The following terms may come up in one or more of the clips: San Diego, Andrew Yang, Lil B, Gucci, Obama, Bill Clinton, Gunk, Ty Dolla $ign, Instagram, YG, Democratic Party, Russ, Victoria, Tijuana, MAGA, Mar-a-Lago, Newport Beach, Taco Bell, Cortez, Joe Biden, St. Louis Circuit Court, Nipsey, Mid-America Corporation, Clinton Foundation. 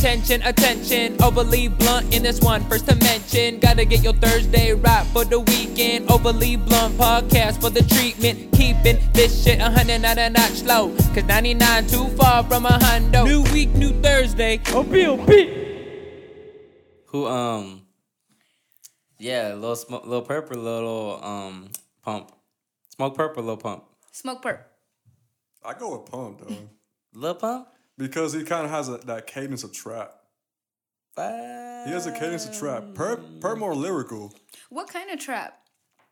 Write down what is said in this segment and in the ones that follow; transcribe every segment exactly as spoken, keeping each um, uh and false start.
Attention, attention, overly blunt in this one, first to mention. Gotta get your Thursday right for the weekend. Overly blunt podcast for the treatment. Keeping this shit one hundred not a notch low, cause ninety-nine too far from a hundo. New week, new Thursday, O P O P. Who, um, yeah, Lil, sm- Lil Purp or Lil um, Pump? Smoke Purp or Lil Pump? Smoke Purp. I go with Pump, though. Lil Pump? Because he kind of has a, that cadence of trap. Uh, he has a cadence of trap. Purp, Purp more lyrical. What kind of trap?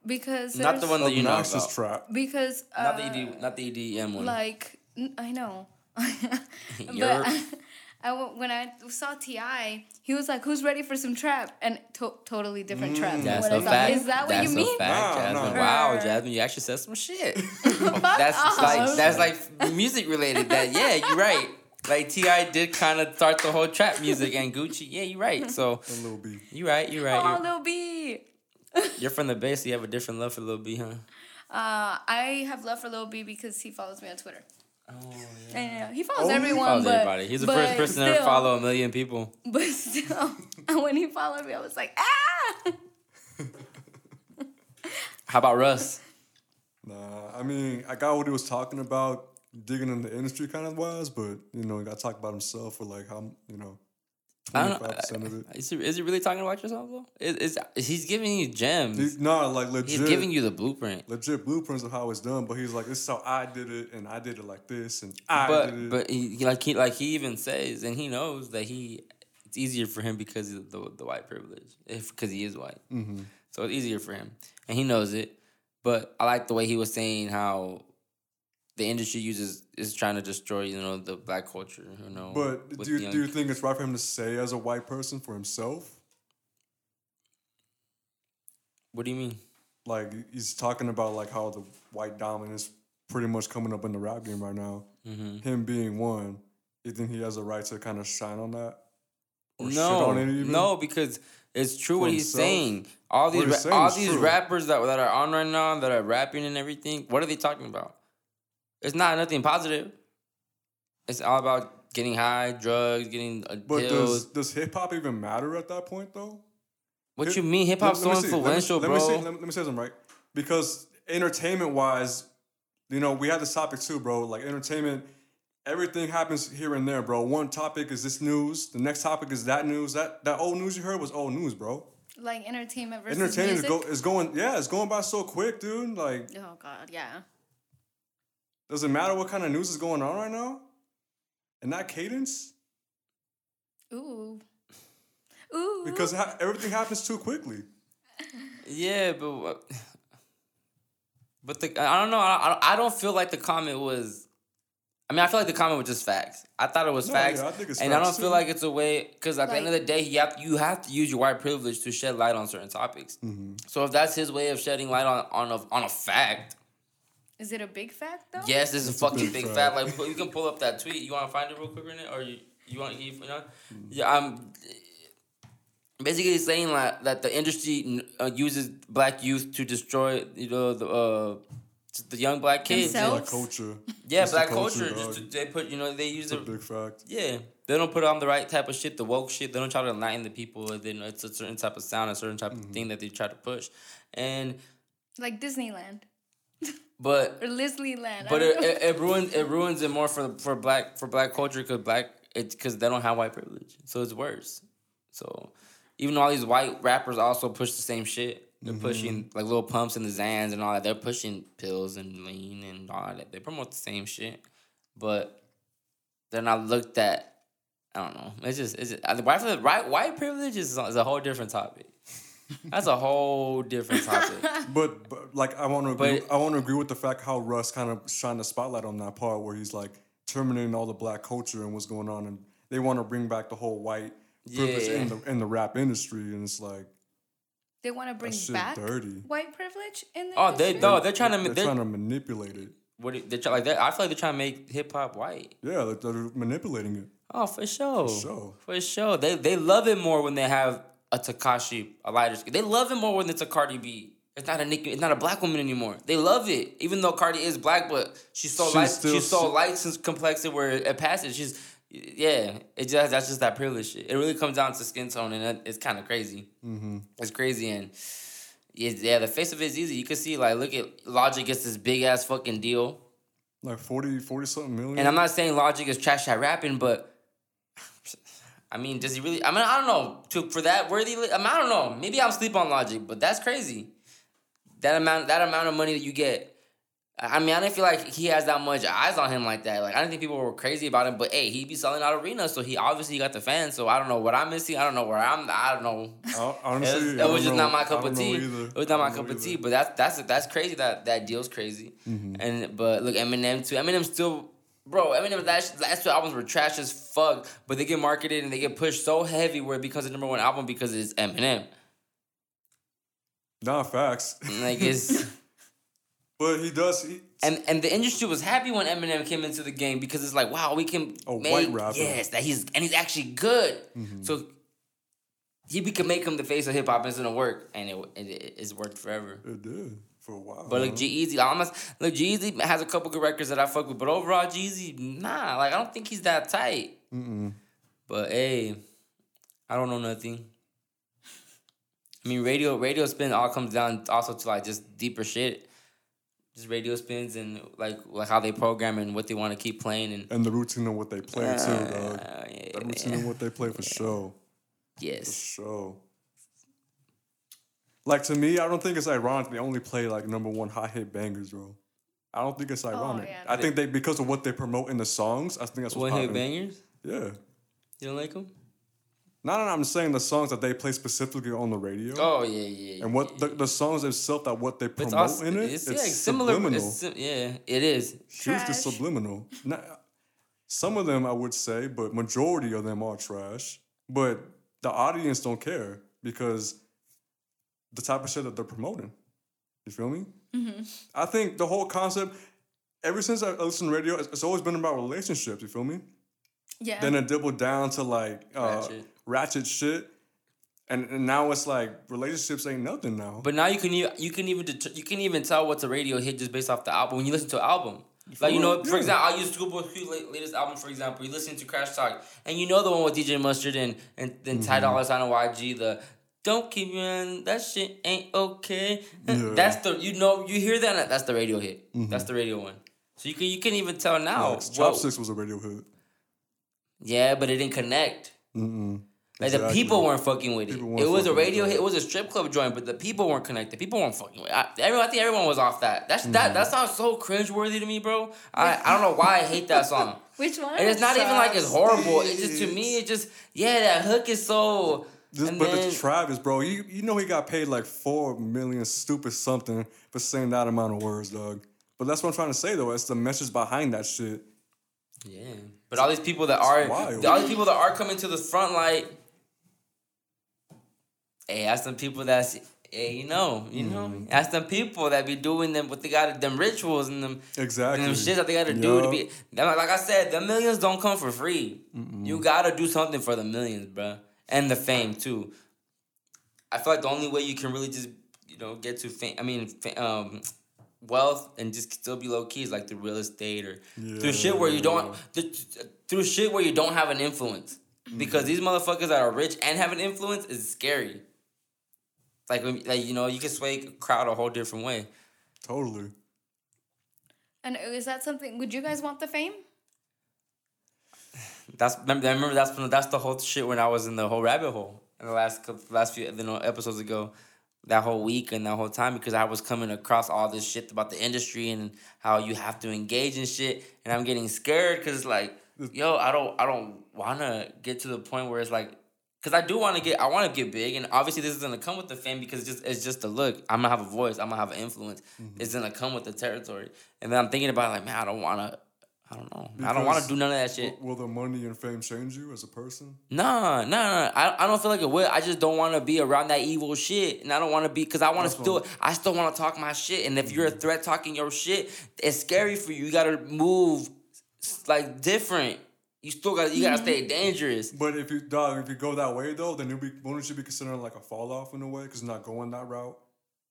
Because not the one that you know about. Trap. Because uh, not the E D, not the E D M one. Like I know, but I, I when I saw T I, he was like, "Who's ready for some trap?" And to- totally different mm. trap. That's a fact. Is that what that's you mean? Fact, wow, Jasmine. No. Wow, Jasmine, you actually said some shit. that's like that's like music related. That yeah, you're right. Like T I did kind of start the whole trap music and Gucci. Yeah, you're right. So and Lil B. You're right. You're right. Oh, you're, Lil B. You're from the Bay, so you have a different love for Lil B, huh? Uh, I have love for Lil B because he follows me on Twitter. Oh, yeah. And, you know, he follows oh, everyone. He follows but, everybody. He's the first person still, to ever follow a million people. But still, when he followed me, I was like, ah! How about Russ? Nah, I mean, I got what he was talking about, digging in the industry kind of wise, but, you know, he got to talk about himself for like how, you know, I don't know. Of it. Is, he, is he really talking about yourself though? Is, is he's giving you gems? He's, no, like legit. He's giving you the blueprint, legit blueprints of how it's done. But he's like, this is how I did it, and I did it like this, and I but, did it. But he, like he like he even says, and he knows that he it's easier for him because of the the white privilege, because he is white, mm-hmm. so it's easier for him, and he knows it. But I like the way he was saying how the industry uses is trying to destroy, you know, the black culture, you know. But do you, do you think it's right for him to say as a white person for himself? What do you mean? Like he's talking about like how the white dominance pretty much coming up in the rap game right now. Mm-hmm. Him being one, you think he has a right to kind of shine on that? Or no, shit on it even? No, because it's true what he's saying. All these ra- saying all these true. rappers that that are on right now that are rapping and everything. What are they talking about? It's not nothing positive. It's all about getting high, drugs, getting uh, but pills. But does, does hip-hop even matter at that point, though? What Hip- you mean? Hip-hop's so influential, bro. Let me, see, let, me, let me say something, right? Because entertainment-wise, you know, we had this topic, too, bro. Like, entertainment, everything happens here and there, bro. One topic is this news. The next topic is that news. That that old news you heard was old news, bro. Like, entertainment versus entertainment music? Entertainment is going... Yeah, it's going by so quick, dude. Like... Oh, God, yeah. Does it matter what kind of news is going on right now? And that cadence? Ooh. Ooh. Because ha- everything happens too quickly. Yeah, but... But the, I don't know. I, I don't feel like the comment was... I mean, I feel like the comment was just facts. I thought it was no, facts. Yeah, I think it's and facts I don't too. feel like it's a way... Because at like, the end of the day, you have, you have to use your white privilege to shed light on certain topics. Mm-hmm. So if that's his way of shedding light on, on, a, on a fact... Is it a big fact though? Yes, it's a it's fucking a big, big fact. Like you can pull up that tweet. You want to find it real quick, in it, or you you want to you know? Yeah, I'm basically saying like that the industry uh, uses black youth to destroy you know the uh, the young black kids. Black culture. Yeah, it's black culture. culture just to, they put you know they use it's a, a big fact. Yeah, they don't put on the right type of shit, the woke shit. They don't try to enlighten the people. They know it's a certain type of sound, a certain type mm-hmm. of thing that they try to push, and like Disneyland. But or Leslie Land, but it, it, it ruins it ruins it more for for black for black culture because black it's because they don't have white privilege, so it's worse. So even though all these white rappers also push the same shit, they're mm-hmm. pushing like Little Pumps and the Zans and all that. They're pushing pills and lean and all that. They promote the same shit, but they're not looked at. I don't know. It's just it's just, white right white privilege is is a whole different topic. That's a whole different topic. but, but like I want to agree, I want to agree with the fact how Russ kind of shined the spotlight on that part where he's like terminating all the black culture and what's going on, and they want to bring back the whole white privilege yeah. in the in the rap industry, and it's like they want to bring back dirty. white privilege in the oh industry? they no, they're trying to they're, they're trying to manipulate it. What are, they're like they're, I feel like they're trying to make hip hop white. Yeah, they're, they're manipulating it. Oh, for sure, for sure, for sure. They they love it more when they have. A Tekashi, a lighter skin. They love it more when it's a Cardi B. It's not a Nicki, it's not a black woman anymore. They love it, even though Cardi is black, but she's so she's light, still, she's so she, light since complexion where it passes. She's Yeah, it just that's just that privilege shit. It really comes down to skin tone, and it's kind of crazy. Mm-hmm. It's crazy, and yeah, the face of it is easy. You can see, like, look at Logic gets this big ass fucking deal, like forty, forty something million. And I'm not saying Logic is trash at rapping, but I mean, does he really? I mean, I don't know. To, for that worthy, I mean, I don't know. Maybe I'm sleep on Logic, but that's crazy. That amount, that amount of money that you get. I mean, I didn't feel like he has that much eyes on him like that. Like, I didn't think people were crazy about him, but, hey, he be selling out arenas, so he obviously got the fans, so I don't know what I'm missing. I don't know where I'm... I don't know. I, honestly, it was, that was just know, not my cup of tea. Either. It was not my cup either. of tea, but that's that's that's crazy. That that deal's crazy. Mm-hmm. And But, look, Eminem, too. Eminem still... Bro, Eminem's last, last two albums were trash as fuck, but they get marketed and they get pushed so heavy where it becomes the number one album because it's Eminem. Nah, facts. Like, it's... But he does. He, and and the industry was happy when Eminem came into the game because it's like, wow, we can a make, white rapper. Yes, that he's and he's actually good. Mm-hmm. So he we can make him the face of hip hop, and it's gonna work, and it, it it's worked forever. It did for a while. But look, G-Eazy, almost look G-Eazy has a couple good records that I fuck with, but overall G-Eazy, nah, like I don't think he's that tight. Mm-mm. But hey, I don't know nothing. I mean, radio radio spin all comes down also to like just deeper shit. Just radio spins and like like how they program and what they want to keep playing and and the routine of what they play uh, too. Dog. Uh, yeah, the routine yeah. of what they play for yeah. show. Yes, for show. Like to me, I don't think it's ironic they only play like number one hot hit bangers, bro. I don't think it's ironic. Oh, yeah. I think they because of what they promote in the songs. I think that's what's one hit bangers. Yeah, you don't like them. No, no, no, I'm saying the songs that they play specifically on the radio. Oh, yeah, yeah, yeah. And what yeah, the, the songs itself, that what they promote also, in it, it's, it's yeah, subliminal. Similar, it's, yeah, it is. Hugely subliminal. Now, some of them, I would say, but majority of them are trash. But the audience don't care because the type of shit that they're promoting. You feel me? Mm-hmm. I think the whole concept, ever since I listened to radio, it's, it's always been about relationships. You feel me? Yeah. Then it doubled down to like... Uh, ratchet shit, and, and now it's like relationships ain't nothing now. But now you can even you can even det- you can even tell what's a radio hit just based off the album when you listen to an album. For like you know, yeah. for example, I'll use Schoolboy Q's latest album for example. You listen to Crash Talk, and you know the one with D J Mustard and and then Ty Dolla $ign and Y G. The don't keep running, that shit ain't okay. Yeah. That's the you know you hear that that's the radio hit. Mm-hmm. That's the radio one. So you can you can even tell now. Like, Chopsticks was a radio hit. Yeah, but it didn't connect. Mm-mm. Like, exactly. The people weren't fucking with it. It was a radio hit. It was a strip club joint, but the people weren't connected. People weren't fucking with it. I, everyone, I think everyone was off that. That's, mm-hmm. That that sounds so cringeworthy to me, bro. I, I don't know why I hate that song. Which one? And it's not even like it's horrible. It's just, to me, it just, yeah, that hook is so... This, but then, it's Travis, bro. You, you know he got paid like four million stupid something for saying that amount of words, dog. But that's what I'm trying to say, though. It's the message behind that shit. Yeah. But all these people that are... Wild. All these people that are coming to the front, like... Hey, ask them people that's, hey, you know, you mm. know, ask them people that be doing them what they got, them rituals and them, exactly, and them shit that they got to yep. do to be. Like I said, the millions don't come for free. Mm-mm. You gotta do something for the millions, bro, and the fame too. I feel like the only way you can really just, you know, get to fame. I mean, um, wealth and just still be low key is like through real estate or yeah. through shit where you don't through shit where you don't have an influence mm-hmm. because these motherfuckers that are rich and have an influence is scary. Like, like, you know, you can sway a crowd a whole different way. Totally. And is that something... Would you guys want the fame? That's remember, I remember that's when, that's the whole shit when I was in the whole rabbit hole in the last last few you know, episodes ago, that whole week and that whole time, because I was coming across all this shit about the industry and how you have to engage in shit, and I'm getting scared because it's like, yo, I don't, I don't want to get to the point where it's like... Cause I do want to get, I want to get big, and obviously this is gonna come with the fame because it's just it's just a look. I'm gonna have a voice. I'm gonna have an influence. Mm-hmm. It's gonna come with the territory. And then I'm thinking about it like, man, I don't want to. I don't know. Because I don't want to do none of that shit. Will the money and fame change you as a person? Nah, nah, nah. I I don't feel like it will. I just don't want to be around that evil shit, and I don't want to be because I want to still. I still want to talk my shit, and if mm-hmm. you're a threat talking your shit, it's scary for you. You gotta move like different. You still got you gotta stay dangerous. But if you dog, if you go that way though, then you'll be wouldn't you be considering like a fall off in a way because not going that route?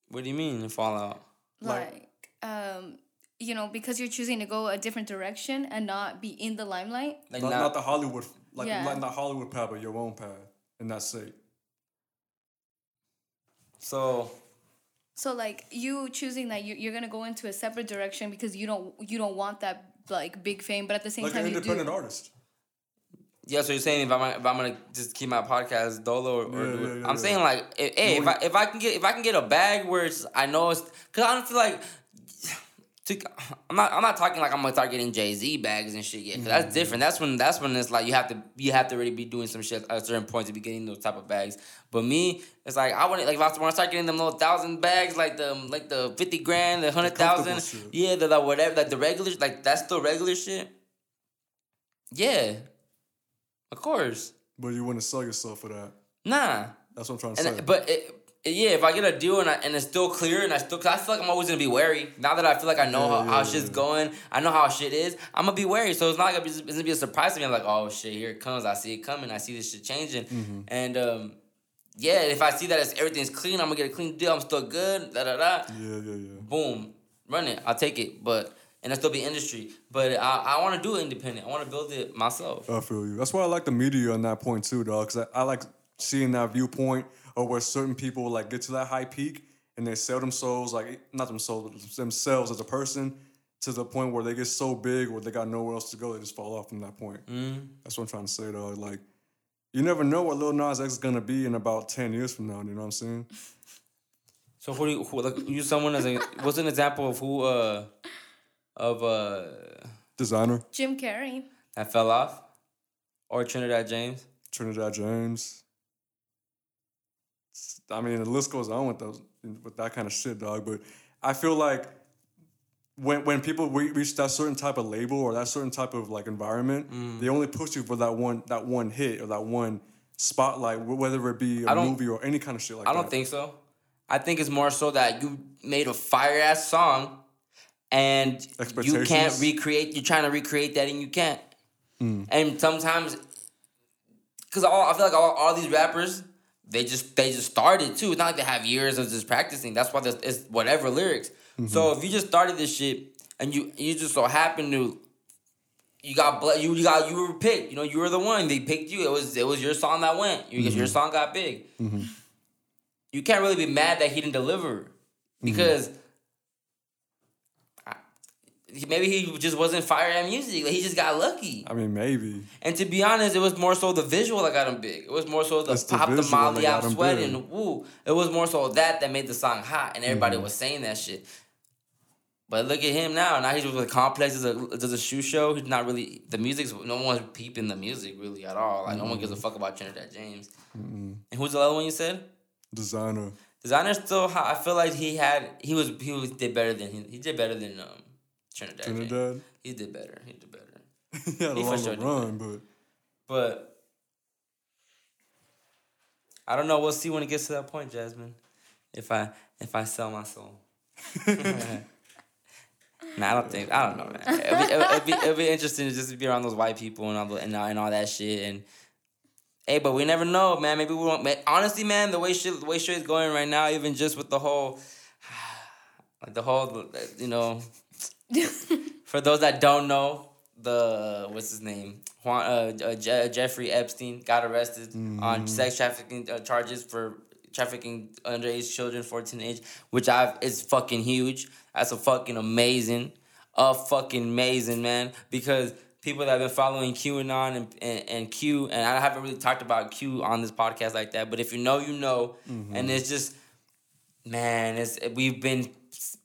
What do you mean a fallout? Like, like um, you know, because you're choosing to go a different direction and not be in the limelight. Like not, not, not the Hollywood, like yeah. not, not Hollywood path, but your own path, and that's it. So. So like you choosing that you you're gonna go into a separate direction because you don't you don't want that like big fame, but at the same like time an independent you do. Artist. Yeah, so you're saying if I'm if I'm gonna just keep my podcast dolo, or, yeah, or do it. Yeah, yeah, I'm yeah. saying like, hey, no, if I if I can get if I can get a bag where it's I know it's because I don't feel like. To, I'm not. I'm not talking like I'm gonna start getting Jay-Z bags and shit yet. Cause mm-hmm. that's different. That's when. That's when it's like you have to. You have to already be doing some shit at a certain point to be getting those type of bags. But me, it's like I want. Like if I want to start getting them little thousand bags, like the like the fifty grand, the hundred thousand, yeah, the like whatever, like the regular, like that's still regular shit. Yeah, of course. But you wouldn't sell yourself for that. Nah. That's what I'm trying to and say. It, but. It, Yeah, if I get a deal and I, and it's still clear and I still... Cause I feel like I'm always going to be wary. Now that I feel like I know yeah, how, yeah, how shit's yeah. going, I know how shit is, I'm going to be wary. So it's not like it's going to be a surprise to me. I'm like, oh, shit, here it comes. I see it coming. I see this shit changing. Mm-hmm. And, um, yeah, if I see that it's, everything's clean, I'm going to get a clean deal. I'm still good. Da-da-da. Yeah, yeah, yeah. Boom. Run it. I'll take it. But... And it'll still be industry. But I, I want to do it independent. I want to build it myself. I feel you. That's why I like the media on that point, too, dog. Because I, I like seeing that viewpoint... Or where certain people like get to that high peak and they sell themselves, like not themselves, themselves as a person to the point where they get so big where they got nowhere else to go, they just fall off from that point. Mm. That's what I'm trying to say though. Like, you never know what Lil Nas X is gonna be in about ten years from now. You know what I'm saying? So who do you who, like? Use someone as a what's an example of who uh of uh designer Jim Carrey that fell off, or Trinidad James. Trinidad James. I mean, the list goes on with those, with that kind of shit, dog. But I feel like when when people re- reach that certain type of label or that certain type of like environment, mm. they only push you for that one that one hit or that one spotlight, whether it be a movie or any kind of shit like that. I don't that. think so. I think it's more so that you made a fire ass song, and you can't recreate. You're trying to recreate that, and you can't. Mm. And sometimes, because I feel like all, all these rappers. They just they just started too. It's not like they have years of just practicing. That's why it's whatever lyrics. Mm-hmm. So if you just started this shit and you you just so happen to you got you you got you were picked. You know you were the one. They picked you. It was it was your song that went. You, mm-hmm. Your song got big. Mm-hmm. You can't really be mad that he didn't deliver because mm-hmm. I, maybe he just wasn't fire at music. Like, he just got lucky. I mean maybe. And to be honest, it was more so the visual that got him big. It was more so the, the pop the molly out sweating. Woo. It was more so that that made the song hot, and everybody mm-hmm. was saying that shit. But look at him now. Now he's with really Complex. Does a, does a shoe show. He's not really the music's. No one's peeping the music really at all. Like mm-hmm. no one gives a fuck about Trinidad James. Mm-hmm. And who's the other one you said? Designer. Designer still. I feel like he had. He was. He was did better than he. He did better than um Trinidad. Trinidad. James. He did better. He did better. He had a long sure run, but... But... I don't know. We'll see when it gets to that point, Jasmine. If I if I sell my soul. Nah, I don't think... I don't know, man. It'll be, it'll be, it'll be interesting to just be around those white people and all, and, and all that shit. And hey, but we never know, man. Maybe we won't... Man, honestly, man, the way shit the way shit's going right now, even just with the whole... Like the whole... You know... For those that don't know... The what's his name? Juan uh, uh Je- Jeffrey Epstein got arrested mm. on sex trafficking uh, charges for trafficking underage children, fourteen age, which I've is fucking huge. That's a fucking amazing, a fucking amazing man. Because people that have been following QAnon and and, and Q, and I haven't really talked about Q on this podcast like that. But if you know, you know, mm-hmm. and it's just man, it's we've been.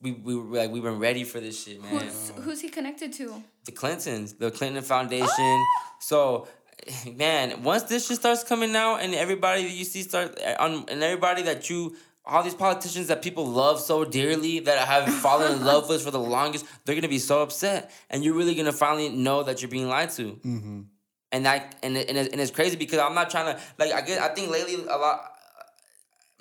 We we like we've been ready for this shit, man. Who's, who's he connected to? The Clintons, the Clinton Foundation. Oh! So, man, once this shit starts coming out, and everybody that you see start, on, and everybody that you, all these politicians that people love so dearly that have fallen in love with for the longest, they're gonna be so upset, and you're really gonna finally know that you're being lied to. Mm-hmm. And that and and and it's crazy because I'm not trying to like I get I think lately a lot.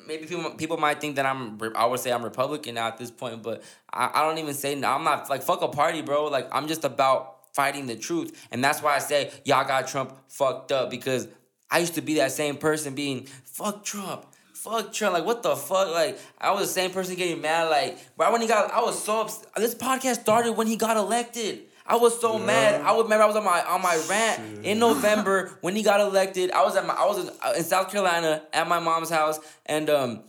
Maybe people people might think that I'm, I would say I'm Republican now at this point, but I, I don't even say, I'm not, like, fuck a party, bro. Like, I'm just about fighting the truth. And that's why I say, y'all got Trump fucked up, because I used to be that same person being, fuck Trump, fuck Trent, like, what the fuck? Like, I was the same person getting mad, like, right when he got, I was so upset. This podcast started when he got elected. I was so yeah. mad. I remember I was on my on my rant Shit. in November when he got elected. I was at my I was in, in South Carolina at my mom's house, and um,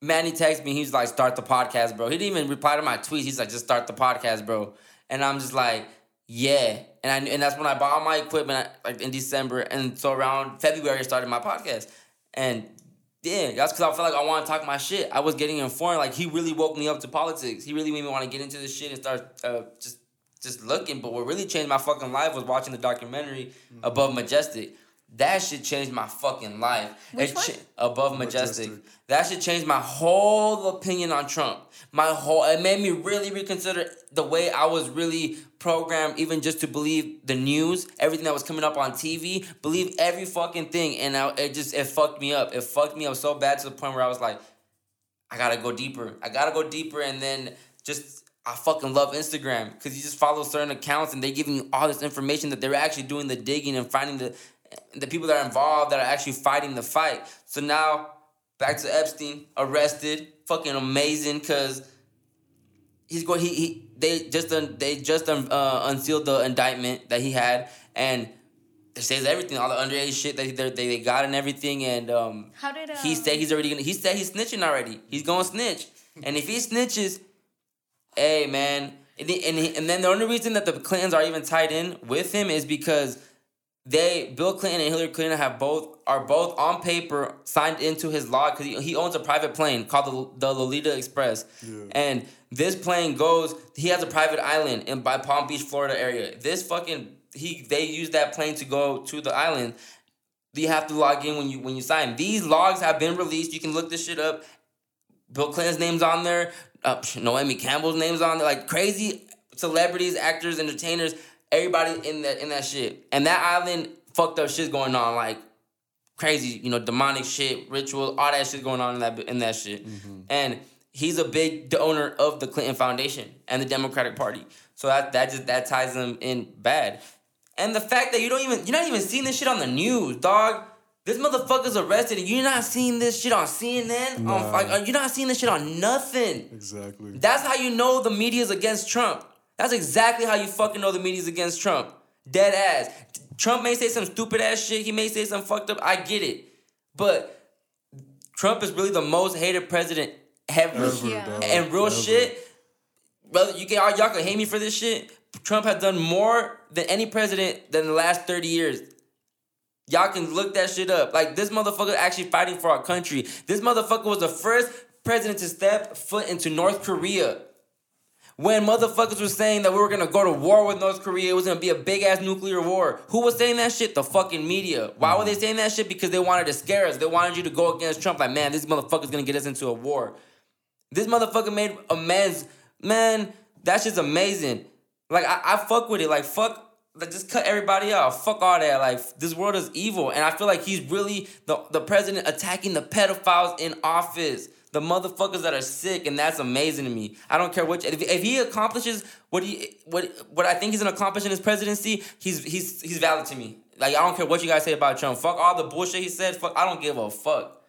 Manny texted me. He's like, "Start the podcast, bro." He didn't even reply to my tweets. He's like, "Just start the podcast, bro." And I'm just like, "Yeah." And I and that's when I bought all my equipment, like in December, and so around February I started my podcast. And yeah, that's because I felt like I want to talk my shit. I was getting informed. Like, he really woke me up to politics. He really made me want to get into this shit and start uh, just. Just looking, but what really changed my fucking life was watching the documentary mm-hmm. Above Majestic. That shit changed my fucking life. Which it one? Ch- Above Majestic. Majestic. That shit changed my whole opinion on Trump. My whole it made me really reconsider the way I was really programmed, even just to believe the news, everything that was coming up on T V, believe every fucking thing, and I, it just it fucked me up. It fucked me up so bad to the point where I was like, I gotta go deeper. I gotta go deeper, and then just. I fucking love Instagram because you just follow certain accounts and they're giving you all this information that they're actually doing the digging and finding the the people that are involved that are actually fighting the fight. So now, back to Epstein, arrested, fucking amazing because he's going. He, he they just they just uh, unsealed the indictment that he had, and it says everything, all the underage shit that they they got and everything. And um, how did um... he said he's already gonna, he said he's snitching already. He's gonna snitch, and if he snitches. Hey, man. And, the, and, he, and then the only reason that the Clintons are even tied in with him is because they, Bill Clinton and Hillary Clinton, have both are both on paper signed into his law because he, he owns a private plane called the, the Lolita Express. Yeah. And this plane goes, he has a private island in by Palm Beach, Florida area. This fucking, he they use that plane to go to the island. You have to log in when you when you sign. These logs have been released. You can look this shit up. Bill Clinton's name's on there. Uh, Naomi Campbell's name's on there, like crazy celebrities, actors, entertainers, everybody in that in that shit. And that island, fucked up shit's going on, like crazy, you know, demonic shit, rituals, all that shit going on in that in that shit. Mm-hmm. And he's a big donor of the Clinton Foundation and the Democratic Party, so that that just that ties him in bad. And the fact that you don't even you're not even seeing this shit on the news, dog. This motherfucker's arrested, and you're not seeing this shit on C N N. Nah. On, like, you're not seeing this shit on nothing. Exactly. That's how you know the media's against Trump. That's exactly how you fucking know the media's against Trump. Dead ass. Trump may say some stupid ass shit. He may say some fucked up. I get it. But Trump is really the most hated president ever. ever yeah. And real ever. shit, brother, you can, y'all can hate me for this shit. Trump has done more than any president than the last thirty years. Y'all can look that shit up. Like, this motherfucker actually fighting for our country. This motherfucker was the first president to step foot into North Korea. When motherfuckers were saying that we were going to go to war with North Korea, it was going to be a big-ass nuclear war. Who was saying that shit? The fucking media. Why were they saying that shit? Because they wanted to scare us. They wanted you to go against Trump. Like, man, this motherfucker's going to get us into a war. This motherfucker made amends. Man, that shit's amazing. Like, I, I fuck with it. Like, fuck. Like, just cut everybody off. Fuck all that. Like, this world is evil. And I feel like he's really the, the president attacking the pedophiles in office. The motherfuckers that are sick. And that's amazing to me. I don't care what... If, if he accomplishes what he what what I think he's going to accomplish in his presidency, he's he's he's valid to me. Like, I don't care what you guys say about Trump. Fuck all the bullshit he said. Fuck, I don't give a fuck.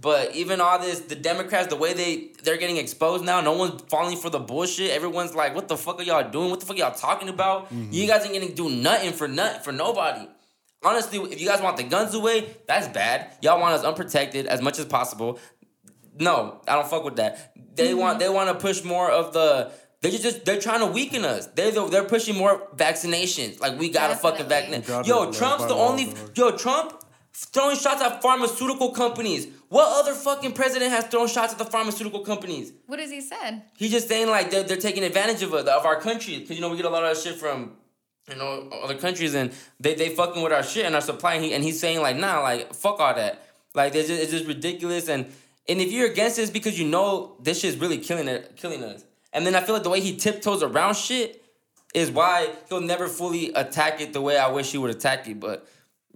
But even all this, the Democrats, the way they, they're getting exposed now, no one's falling for the bullshit. Everyone's like, what the fuck are y'all doing? What the fuck are y'all talking about? Mm-hmm. You guys ain't gonna do nothing for nothing, for nobody. Honestly, if you guys want the guns away, that's bad. Y'all want us unprotected as much as possible. No, I don't fuck with that. They mm-hmm. want they want to push more of the... They're just they're trying to weaken us. They're they're pushing more vaccinations. Like, we gotta Definitely. fucking vaccinate. Gotta yo, Trump's the only... Dog. Yo, Trump... Throwing shots at pharmaceutical companies. What other fucking president has thrown shots at the pharmaceutical companies? What has he said? He's just saying, like, they're, they're taking advantage of us, of our country. Because, you know, we get a lot of shit from, you know, other countries. And they, they fucking with our shit and our supply. And, he, and he's saying, like, nah, like, fuck all that. Like, just, it's just ridiculous. And and if you're against this because you know this shit's really killing it, killing us. And then I feel like the way he tiptoes around shit is why he'll never fully attack it the way I wish he would attack it. But...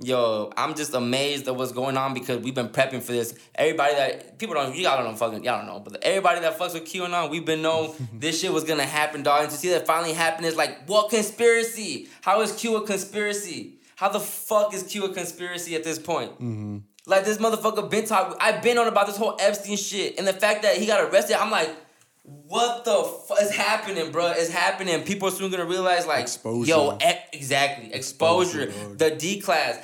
Yo, I'm just amazed at what's going on because we've been prepping for this. Everybody that people don't, y'all don't know, fucking, y'all don't know, but everybody that fucks with QAnon, we've been known this shit was gonna happen, dog. And to see that finally happen is like, what conspiracy? How is Q a conspiracy? How the fuck is Q a conspiracy at this point? Mm-hmm. Like, this motherfucker been talking. I've been on about this whole Epstein shit. And the fact that he got arrested, I'm like, what the fuck is happening, bro? It's happening. People are soon going to realize, like, exposure. Yo, e- exactly. Exposure. Exposure, the D-class.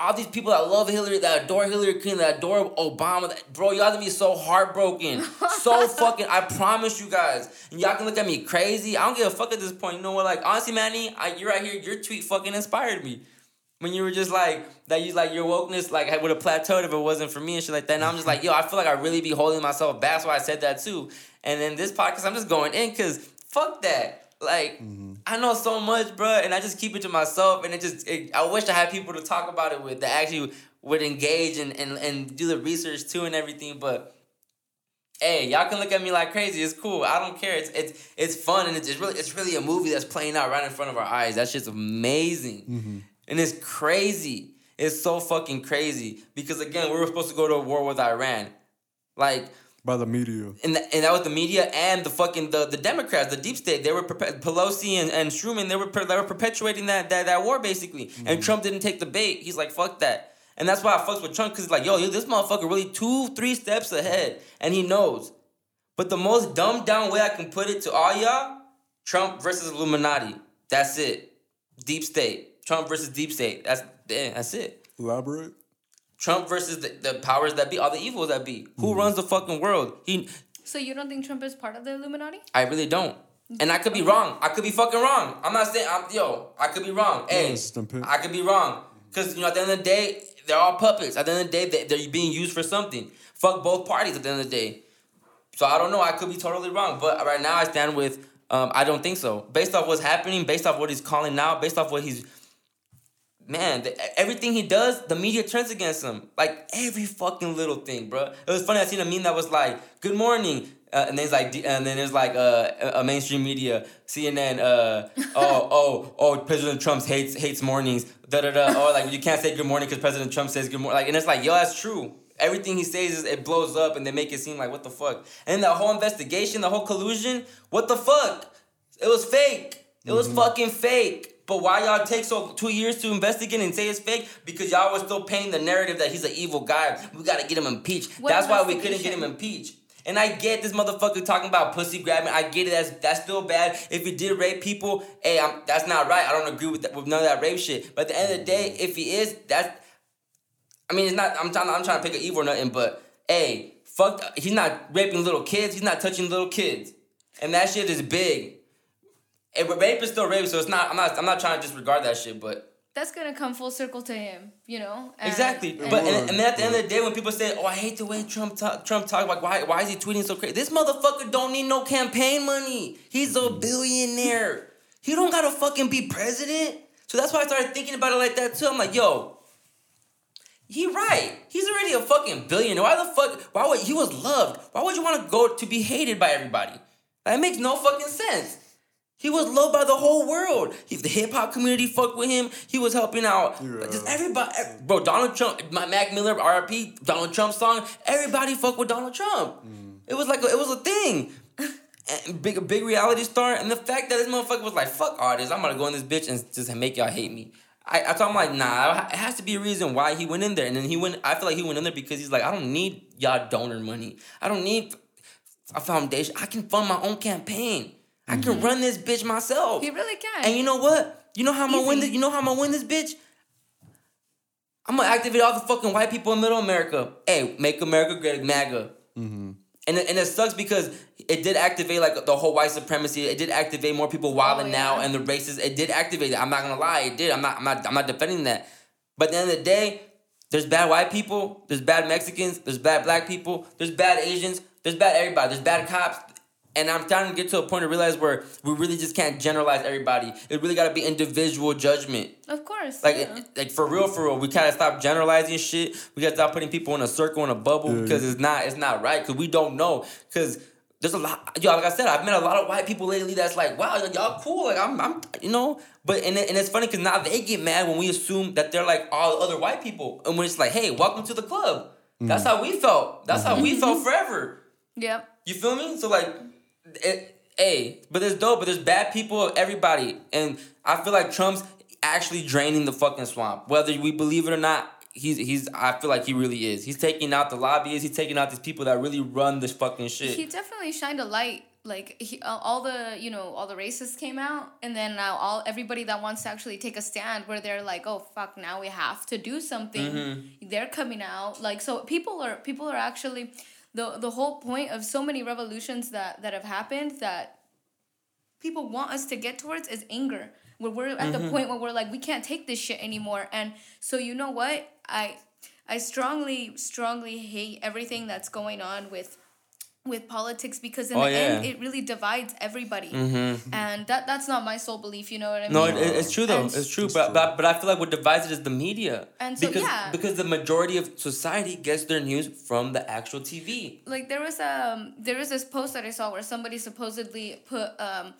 All these people that love Hillary, that adore Hillary Clinton, that adore Obama. That, bro, y'all going to be so heartbroken. So fucking, I promise you guys. And y'all can look at me crazy. I don't give a fuck at this point. You know what? Like, honestly, Manny, I, you're right here. Your tweet fucking inspired me. When you were just like, that you like your wokeness like would have plateaued if it wasn't for me and shit like that. And I'm just like, yo, I feel like I really be holding myself back. That's why I said that too. And then this podcast, I'm just going in because fuck that. Like, mm-hmm. I know so much, bro. And I just keep it to myself. And it just, it, I wish I had people to talk about it with that actually would engage and, and, and do the research too and everything. But hey, y'all can look at me like crazy. It's cool. I don't care. It's it's it's fun. And it's, it's really it's really a movie that's playing out right in front of our eyes. That shit's amazing. Mm-hmm. And it's crazy. It's so fucking crazy. Because, again, we were supposed to go to a war with Iran. Like... By the media. And, the, and that was the media and the fucking... The, the Democrats, the deep state. They were... Pelosi and, and Schumer, they were they were perpetuating that that, that war, basically. Mm-hmm. And Trump didn't take the bait. He's like, fuck that. And that's why I fucks with Trump. Because he's like, yo, this motherfucker really two, three steps ahead. And he knows. But the most dumbed-down way I can put it to all y'all... Trump versus Illuminati. That's it. Deep state. Trump versus deep state. That's that's it. Elaborate. Trump versus the, the powers that be, all the evils that be. Who mm-hmm. runs the fucking world? He. So you don't think Trump is part of the Illuminati? I really don't. And I could be wrong. I could be fucking wrong. I'm not saying, I'm, yo, I could be wrong. Hey, yes, I could be wrong. Because, you know, at the end of the day, they're all puppets. At the end of the day, they, they're being used for something. Fuck both parties at the end of the day. So I don't know. I could be totally wrong. But right now I stand with, um, I don't think so. Based off what's happening, based off what he's calling now, based off what he's... Man, the, everything he does, the media turns against him. Like, every fucking little thing, bro. It was funny, I seen a meme that was like, good morning. Uh, and then it's like, and then there's like uh, a mainstream media, C N N, uh, oh, oh, oh, President Trump hates hates mornings, da-da-da. Or like, you can't say good morning because President Trump says good morning. Like, and it's like, yo, that's true. Everything he says, is, it blows up and they make it seem like, what the fuck? And that whole investigation, the whole collusion, what the fuck? It was fake. It mm-hmm. was fucking fake. But why y'all take so two years to investigate and say it's fake? Because y'all were still painting the narrative that he's an evil guy. We got to get him impeached. What That's why we couldn't get him impeached. And I get this motherfucker talking about pussy grabbing. I get it. That's that's still bad. If he did rape people, hey, I'm, that's not right. I don't agree with that, with none of that rape shit. But at the end of the day, if he is, that's... I mean, it's not... I'm trying, I'm trying to pick an evil or nothing, but hey, fuck... He's not raping little kids. He's not touching little kids. And that shit is big. Hey, but rape is still rape, so it's not. I'm not. I'm not trying to disregard that shit, but that's gonna come full circle to him, you know. And, exactly. And, but and, and then at the end of the day, when people say, "Oh, I hate the way Trump talk, Trump talk, like why why is he tweeting so crazy?" This motherfucker don't need no campaign money. He's a billionaire. He don't gotta fucking be president. So that's why I started thinking about it like that too. I'm like, yo, he right. He's already a fucking billionaire. Why the fuck? Why would he was loved? Why would you want to go to be hated by everybody? That makes no fucking sense. He was loved by the whole world. He, the hip-hop community fucked with him. He was helping out. Yeah. Just everybody. Bro, Donald Trump, my Mac Miller, R I P, Donald Trump song, everybody fucked with Donald Trump. Mm. It was like, a, it was a thing. And big, big reality star. And the fact that this motherfucker was like, fuck all this. I'm going to go in this bitch and just make y'all hate me. I, I thought, I'm like, nah, it has to be a reason why he went in there. And then he went, I feel like he went in there because he's like, I don't need y'all donor money. I don't need a foundation. I can fund my own campaign. I can mm-hmm. run this bitch myself. He really can. And you know what? You know how I'm gonna win this. You know how I'm gonna win this bitch? I'm gonna activate all the fucking white people in Middle America. Hey, make America great, MAGA. Mm-hmm. And it, and it sucks because it did activate like the whole white supremacy. It did activate more people wilding oh, yeah. now and the races. It did activate it. I'm not gonna lie. It did. I'm not. I'm not. I'm not defending that. But at the end of the day, there's bad white people. There's bad Mexicans. There's bad black people. There's bad Asians. There's bad everybody. There's bad cops. And I'm trying to get to a point to realize where we really just can't generalize everybody. It really got to be individual judgment. Of course. Like, yeah. like for real, for real. We got to stop generalizing shit. We got to stop putting people in a circle, in a bubble, yeah, because yeah. it's not it's not right. Because we don't know. Because there's a lot. Yo, like I said, I've met a lot of white people lately that's like, wow, y'all cool. Like, I'm, I'm you know. But and, it, and it's funny because now they get mad when we assume that they're like all other white people. And when it's like, hey, welcome to the club. Mm. That's how we felt. That's how we felt forever. Yep. You feel me? So, like... It, hey, but there's dope, but there's bad people, everybody. And I feel like Trump's actually draining the fucking swamp. Whether we believe it or not, he's he's. I feel like he really is. He's taking out the lobbyists. He's taking out these people that really run this fucking shit. He definitely shined a light. Like he, uh, all the you know all the racists came out, and then now all everybody that wants to actually take a stand, where they're like, oh fuck, now we have to do something. Mm-hmm. They're coming out. Like, so people are people are actually the the whole point of so many revolutions that that have happened that people want us to get towards is anger. Where we're at mm-hmm. the point where we're like, we can't take this shit anymore. And so you know what, I I strongly strongly hate everything that's going on with. with politics, because in oh, the yeah. end it really divides everybody, mm-hmm. and that that's not my sole belief. You know what I mean? No, it, it's true though. And it's true, it's but, true. But, but I feel like what divides it is the media, and so, because yeah. because the majority of society gets their news from the actual T V. Like there was um there was this post that I saw where somebody supposedly put um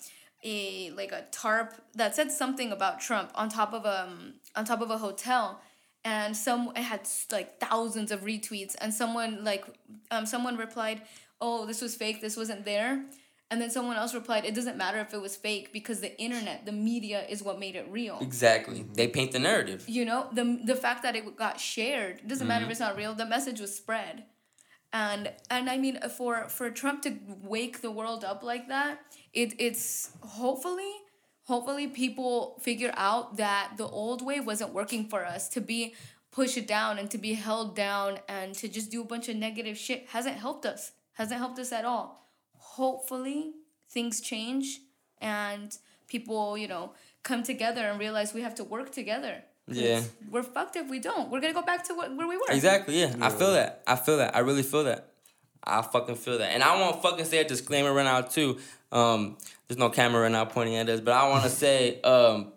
a like a tarp that said something about Trump on top of um on top of a hotel. And some, it had like thousands of retweets, and someone like um someone replied, oh, this was fake, this wasn't there. And then someone else replied, it doesn't matter if it was fake because the internet, the media is what made it real. Exactly. They paint the narrative. You know, the the fact that it got shared, doesn't mm-hmm. matter if it's not real, the message was spread. And and I mean, for, for Trump to wake the world up like that, it it's hopefully, hopefully people figure out that the old way wasn't working for us. To be pushed down and to be held down and to just do a bunch of negative shit hasn't helped us. Hasn't helped us at all. Hopefully, things change and people, you know, come together and realize we have to work together. Yeah. We're fucked if we don't. We're going to go back to where we were. Exactly, yeah. yeah. I feel that. I feel that. I really feel that. I fucking feel that. And I want to fucking say a disclaimer right now, too. Um, there's no camera right now pointing at us, but I want to say um,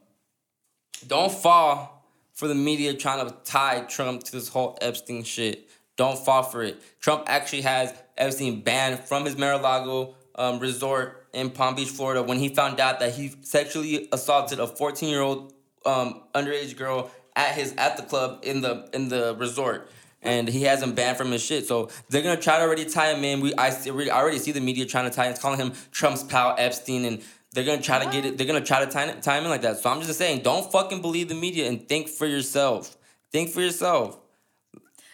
don't fall for the media trying to tie Trump to this whole Epstein shit. Don't fall for it. Trump actually has Epstein banned from his Mar-a-Lago um, resort in Palm Beach, Florida, when he found out that he sexually assaulted a fourteen-year-old um, underage girl at his at the club in the in the resort, and he has him banned from his shit. So they're gonna try to already tie him in. We I, see, I already see the media trying to tie him, it's calling him Trump's pal Epstein, and they're gonna try to get it. They're gonna try to tie, tie him in like that. So I'm just saying, don't fucking believe the media and think for yourself. Think for yourself.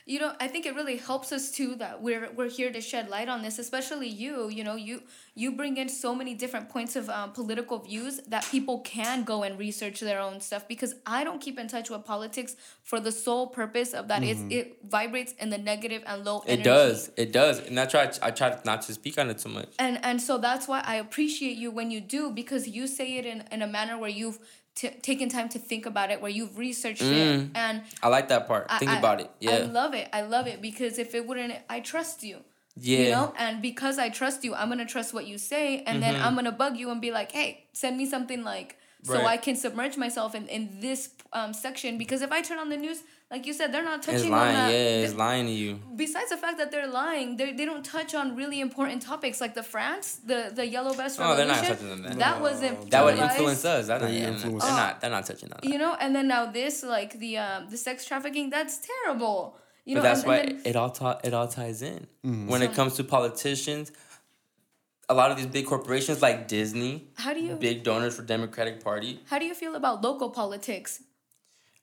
You know, I think it really helps us, too, that we're we're here to shed light on this, especially you. You know, you you bring in so many different points of um, political views that people can go and research their own stuff, because I don't keep in touch with politics for the sole purpose of that. Mm-hmm. It's, it vibrates in the negative and low energy. It does. It does. And that's why I, I try not to speak on it so much. And and so that's why I appreciate you when you do, because you say it in, in a manner where you've T- taking time to think about it, where you've researched mm. it, and I like that part. I, think I, about it. Yeah, I love it. I love it because if it wouldn't, I trust you. Yeah, you know, and because I trust you, I'm gonna trust what you say, and mm-hmm. then I'm gonna bug you and be like, "Hey, send me something like right. so I can submerge myself in in this um, section." Because if I turn on the news, like you said, they're not touching. It's lying. On that. Yeah, it's lying to you. Besides the fact that they're lying, they they don't touch on really important topics like the France, the the Yellow Vest Revolution. Oh, they're not touching on that. That no. wasn't. That would influence us. That would influence. They're not. They're not touching on that. You know, and then now this, like the um, the sex trafficking, that's terrible. You but know, that's and, why and then, it all ta- it all ties in. Mm-hmm. When so, it comes to politicians, a lot of these big corporations like Disney, how do you, big donors for Democratic Party. How do you feel about local politics?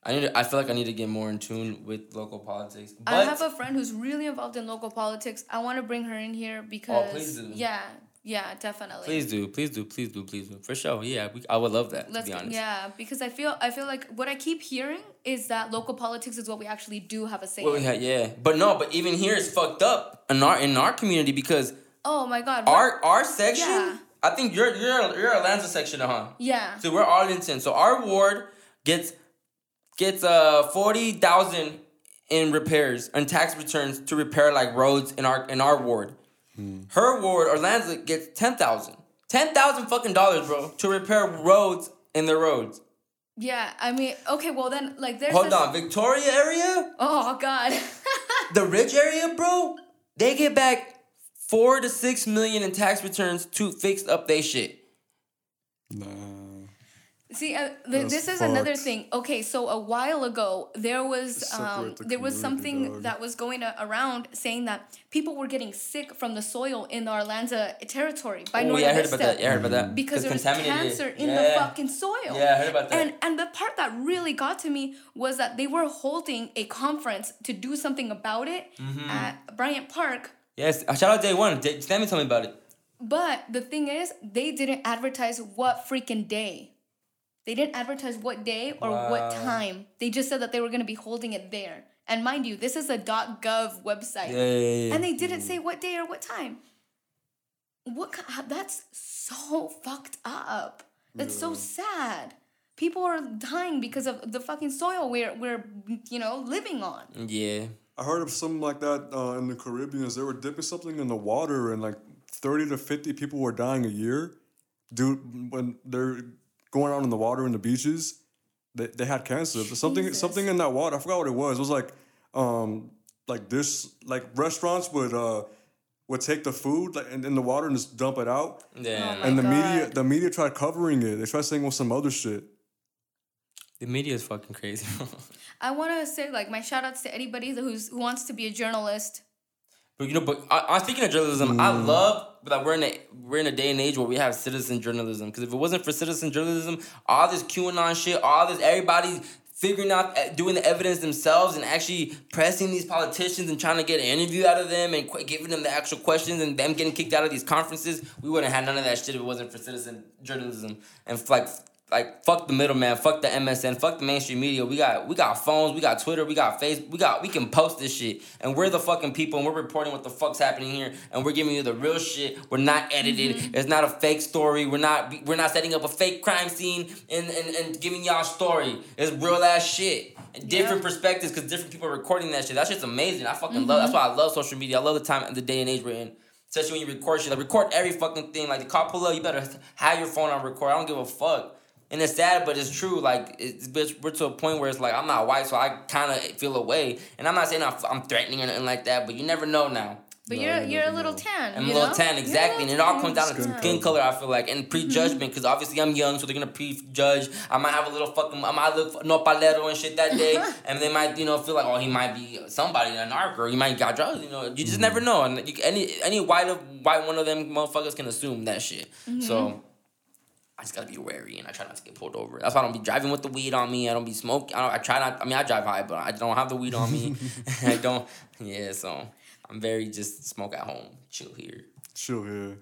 I need to, I feel like I need to get more in tune with local politics. But I have a friend who's really involved in local politics. I want to bring her in here because oh, please do. yeah. Yeah, definitely. Please do, please do, please do, please do. For sure, yeah, we, I would love that. Let's, to be honest. Yeah, because I feel, I feel like what I keep hearing is that local politics is what we actually do have a say. Well, yeah, yeah, but no, but even here it's fucked up in our in our community because. Oh my God. What? Our our section. Yeah. I think you're you're you're a Lanza section, huh? Yeah. So we're Arlington. So our ward gets gets uh forty thousand in repairs and tax returns to repair like roads in our in our ward. Her ward, Orlando, gets ten thousand, ten thousand fucking dollars, bro, to repair roads in their roads. Yeah, I mean, okay, well then, like, there's. Hold this- on, Victoria area. Oh God. The rich area, bro. They get back four to six million in tax returns to fix up their shit. Nah. See, uh, th- this is fucked. Another thing. Okay, so a while ago, there was um, the there was something dog. that was going a- around saying that people were getting sick from the soil in the Arlanza territory. By oh, North yeah, I heard about that. Yeah, I heard about that. Because there was cancer in yeah. the fucking soil. Yeah, I heard about that. And, and the part that really got to me was that they were holding a conference to do something about it mm-hmm. at Bryant Park. Yes, shout out day one. Sammy told me about it. But the thing is, they didn't advertise what freaking day. They didn't advertise what day or wow. what time. They just said that they were going to be holding it there. And mind you, this is a .gov website. Yay. And they didn't say what day or what time. What? That's so fucked up. That's yeah. so sad. People are dying because of the fucking soil we're, we're you know, living on. Yeah. I heard of something like that uh, in the Caribbean. They were dipping something in the water and like thirty to fifty people were dying a year. Dude, when they're... going out in the water in the beaches, they they had cancer. Jesus. Something something in that water. I forgot what it was. It was like um like this like restaurants would uh would take the food like in, in the water and just dump it out. Yeah. Oh and the God. media the media tried covering it. They tried saying well some other shit. The media is fucking crazy. I want to say like my shout outs to anybody who's who wants to be a journalist. But you know, but I, I speaking of journalism, mm. I love that we're in a we're in a day and age where we have citizen journalism. Because if it wasn't for citizen journalism, all this QAnon shit, all this everybody figuring out doing the evidence themselves and actually pressing these politicians and trying to get an interview out of them and qu- giving them the actual questions and them getting kicked out of these conferences, we wouldn't have had none of that shit if it wasn't for citizen journalism. And like like fuck the middleman, fuck the M S N, fuck the mainstream media. We got we got phones, we got Twitter, we got Facebook, we got we can post this shit. And we're the fucking people and we're reporting what the fuck's happening here and we're giving you the real shit. We're not edited. Mm-hmm. It's not a fake story. We're not we're not setting up a fake crime scene and and, and giving y'all a story. It's real ass shit. Different yeah. perspectives because different people are recording that shit. That shit's amazing. I fucking mm-hmm. love that's why I love social media. I love the time the day and age we're in. Especially when you record shit. Like record every fucking thing. Like the car pull up, you better have your phone on record. I don't give a fuck. And it's sad, but it's true. Like, it's, we're to a point where it's like, I'm not white, so I kind of feel away. And I'm not saying I'm threatening or nothing like that, but you never know now. But no, you're you're a little tan. I'm a little know? tan, exactly. And it all comes down to skin color, I feel like, and prejudgment, because obviously I'm young, so they're going to prejudge. I might have a little fucking, I might look no palero and shit that day, and they might, you know, feel like, oh, he might be somebody, a narc, or he might got drugs, you know. You just mm-hmm. never know. And you, any any white, white one of them motherfuckers can assume that shit. Mm-hmm. So... I just gotta be wary, and I try not to get pulled over. That's why I don't be driving with the weed on me. I don't be smoking. I, don't, I try not. I mean, I drive high, but I don't have the weed on me. I don't. Yeah, so I'm very just smoke at home, chill here, chill here.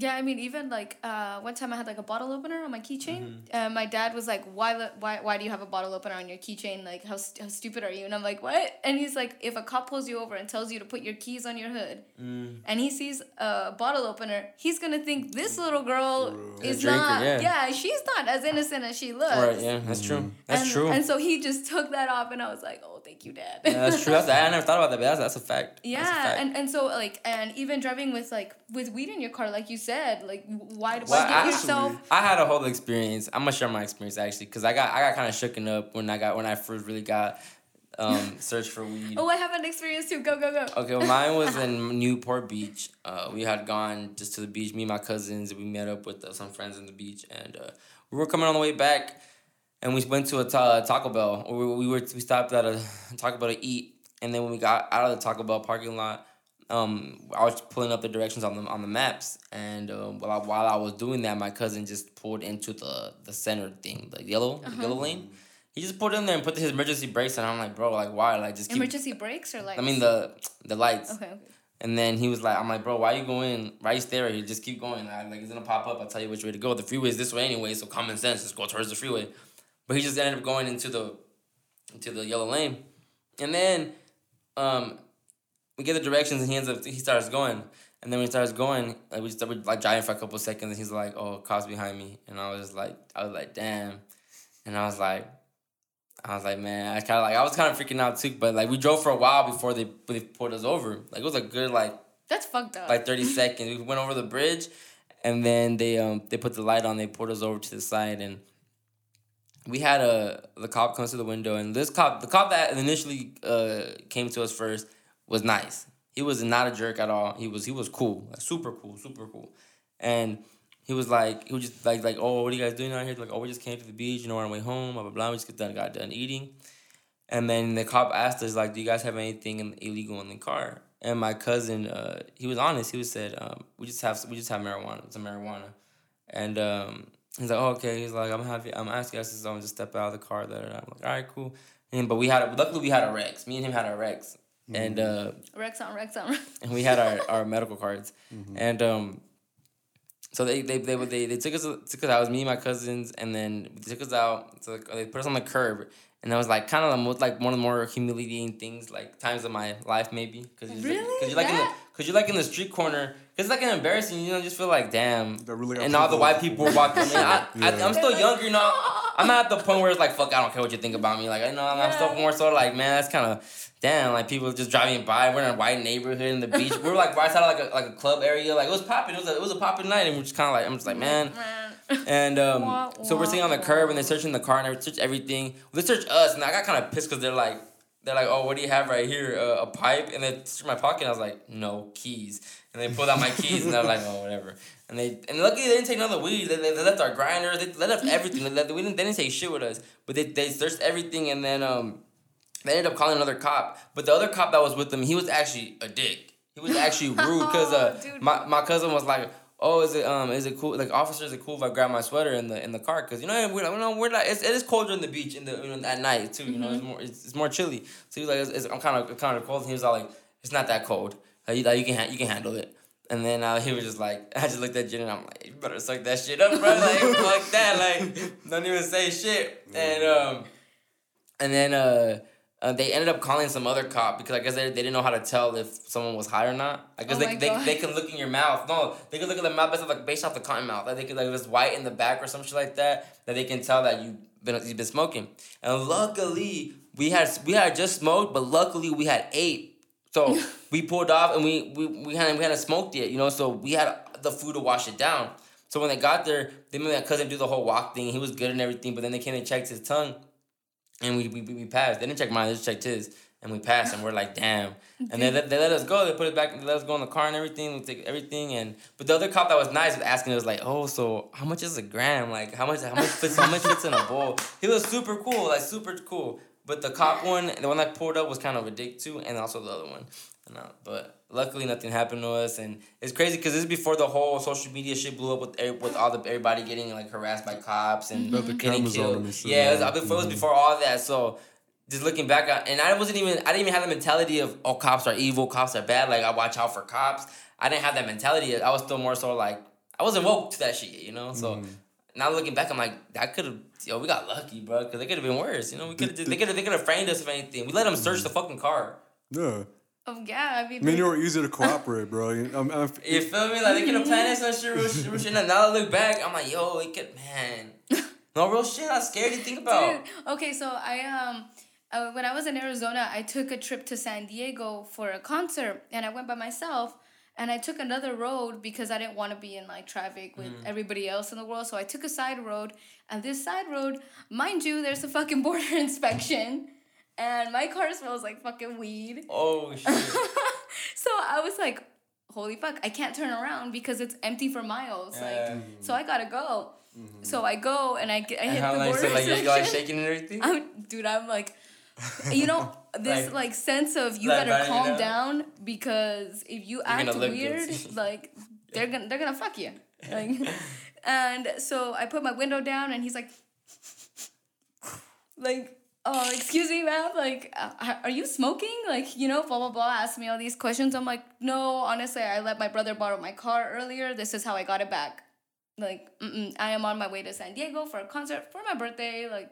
Yeah, I mean, even like uh, one time I had like a bottle opener on my keychain. Mm-hmm. Uh, my dad was like, "Why, why, why do you have a bottle opener on your keychain? Like, how st- how stupid are you?" And I'm like, "What?" And he's like, "If a cop pulls you over and tells you to put your keys on your hood, mm. and he sees a bottle opener, he's gonna think this little girl Ooh. is drinker, not, yeah. yeah, she's not as innocent as she looks." Right? Yeah, that's true. That's and, true. And so he just took that off, and I was like, "Oh, thank you, Dad." Yeah, that's true. That's, I never thought about that, but that's that's a fact. Yeah, a fact. and and so like, and even driving with like with weed in your car, like you said. Said like why, why well, give I, yourself? I had a whole experience. I'm gonna share my experience actually, cause I got I got kind of shooken up when I got when I first really got um, searched for weed. Oh, I have an experience too. Go go go. Okay, well, mine was in Newport Beach. Uh, we had gone just to the beach. Me and my cousins. We met up with uh, some friends on the beach, and uh, we were coming on the way back, and we went to a ta- Taco Bell. We, we were we stopped at a Taco Bell to eat, and then when we got out of the Taco Bell parking lot. Um, I was pulling up the directions on the on the maps, and uh, while I, while I was doing that, my cousin just pulled into the, the center thing, the yellow uh-huh. the yellow lane. He just pulled in there and put his emergency brakes, and I'm like, bro, like why? Like just keep... emergency brakes or lights? I mean the the lights. Okay. okay. And then he was like, I'm like, bro, why you going? Why you staring here? Just keep going. I, like it's gonna pop up. I'll tell you which way to go. The freeway is this way anyway, so common sense, just go towards the freeway. But he just ended up going into the into the yellow lane, and then um. we get the directions and he ends up, he starts going. And then when he starts going, like we started like driving for a couple seconds and he's like, oh, cops behind me. And I was just like, I was like, damn. And I was like, I was like, man, I kind of like, I was kind of freaking out too, but like we drove for a while before they, they pulled us over. Like it was a good like. That's fucked up. Like thirty seconds. We went over the bridge and then they, um, they put the light on, they pulled us over to the side and we had a, the cop comes to the window and this cop, the cop that initially uh, came to us first, was nice. He was not a jerk at all. He was he was cool, like super cool, super cool. And he was like, he was just like, like, oh, what are you guys doing out here? They're like, oh, we just came to the beach, you know, on our way home, blah, blah, blah. We just got done, got done eating. And then the cop asked us, like, do you guys have anything illegal in the car? And my cousin, uh, he was honest. He was said, um, we just have, we just have marijuana, some marijuana. And um, he's like, oh, okay. He's like, I'm happy. I'm asking guys, so I'm just step out of the car. That I'm like, all right, cool. And but we had, a, luckily we had a Rex. Me and him had a Rex. Mm-hmm. And uh, Rex on Rex on Rex. And we had our, our medical cards. Mm-hmm. And um, so they they they they they took us took us out. It was me and my cousins, and then they took us out. So they put us on the curb. And that was like kind of the most, like one of the more humiliating things, like times of my life, maybe. Cause you're, really? Because like, you're, like you're like in the street corner. Because it's like an embarrassing, you know, just feel like, damn. Really and all the white people were walking in. I, yeah. I, I'm still like, younger, you know. I'm not at the point where it's like, fuck, I don't care what you think about me. Like, I know I'm, yeah. I'm still more so like, man, that's kind of, damn, like people just driving by. We're in a white neighborhood in the beach. We were like right outside of like a, like a club area. Like it was popping. It was a, it was a popping night. And we're just kind of like, I'm just like, man. And um, wah, wah, so we're sitting on the curb and they're searching the car and they search everything. They search us and I got kind of pissed because they're like, they're like, oh, what do you have right here? Uh, a pipe? And they searched my pocket. And I was like, no, keys. And they pulled out my keys and they're like, oh, whatever. And they and luckily they didn't take none of the weed. They, they, they left our grinders. They, they left everything. They, left, we didn't, they didn't take shit with us. But they, they searched everything and then um, they ended up calling another cop. But the other cop that was with them, he was actually a dick. He was actually rude because uh, oh, my my cousin was like, oh, is it um is it cool? Like, officer, is it cool if I grab my sweater in the in the car? Because you know we're no we're not. It's, it is colder on the beach in the you know, at night too. You mm-hmm. know it's more it's, it's more chilly. So he was like, it's, it's, I'm kind of kind of cold. And he was all like, it's not that cold. Like, you, like, you can ha- you can handle it. And then uh, he was just like, I just looked at Jen and I'm like, you better suck that shit up, bro. Like fuck that. Like don't even say shit. And um and then uh. Uh, they ended up calling some other cop because I guess they, they didn't know how to tell if someone was high or not. I guess oh they, they they can look in your mouth. No, they can look at the mouth based off, like, based off the cotton mouth. Like they could, like if it's white in the back or some shit like that, that they can tell that you've been you've been smoking. And luckily we had we had just smoked, but luckily we had ate. So we pulled off and we we we hadn't we hadn't smoked yet, you know. So we had the food to wash it down. So when they got there, they made my cousin do the whole walk thing. He was good and everything, but then they came and checked his tongue. And we, we we passed. They didn't check mine. They just checked his. And we passed. And we're like, damn. And they let, they let us go. They put it back. They let us go in the car and everything. We take everything. And but the other cop that was nice was asking us like, oh, so how much is a gram? Like how much how much fits how much fits in a bowl? He was super cool, like super cool. But the cop one, the one that pulled up, was kind of a dick too, and also the other one. And I, but luckily nothing happened to us. And it's crazy because this is before the whole social media shit blew up with every, with all the everybody getting like harassed by cops and mm-hmm. getting killed. Yeah, it was, it was mm-hmm. before all that. So just looking back, I, and I wasn't even I didn't even have the mentality of oh cops are evil, cops are bad. Like I watch out for cops. I didn't have that mentality. I was still more so like I wasn't woke to that shit, you know. So mm-hmm. now looking back, I'm like that could have yo we got lucky, bro, because it could have been worse. You know, we could the, the, they could they could have framed us if anything. We let them search mm-hmm. the fucking car. Yeah. Oh, yeah, I mean, man, you were easy to cooperate, bro. I'm, I'm, I'm, you feel me? Like, they could have planned some shit, real shit, real shit. And now I look back, I'm like, yo, it could, man. No real shit, I'm scared to think about. Dude, okay, so I, um, uh, when I was in Arizona, I took a trip to San Diego for a concert, and I went by myself, and I took another road because I didn't want to be in, like, traffic with mm-hmm. everybody else in the world, so I took a side road, and this side road, mind you, there's a fucking border inspection. And my car smells like fucking weed. Oh, shit. So I was like, holy fuck, I can't turn around because it's empty for miles. Like, mm-hmm. So I gotta go. Mm-hmm. So I go and I, get, I and hit how the border like, so, like, you're like shaking and everything? I'm, dude, I'm like, you know, this like, like sense of you like, better calm down. down because if you act weird, like, they're gonna, they're gonna fuck you. Like, and so I put my window down and he's like, like, oh, excuse me, ma'am, like, uh, are you smoking? Like, you know, blah, blah, blah, asked me all these questions. I'm like, no, honestly, I let my brother borrow my car earlier. This is how I got it back. Like, mm-mm, I am on my way to San Diego for a concert for my birthday, like,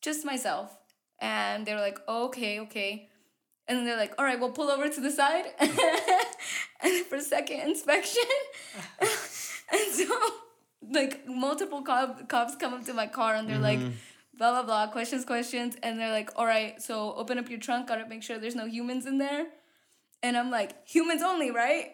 just myself. And they're like, okay, okay. And they're like, all right, we'll pull over to the side and for second inspection. And so, like, multiple cop- cops come up to my car and they're mm-hmm. like, blah, blah, blah, questions, questions. And they're like, all right, so open up your trunk. Gotta make sure there's no humans in there. And I'm like, humans only, right?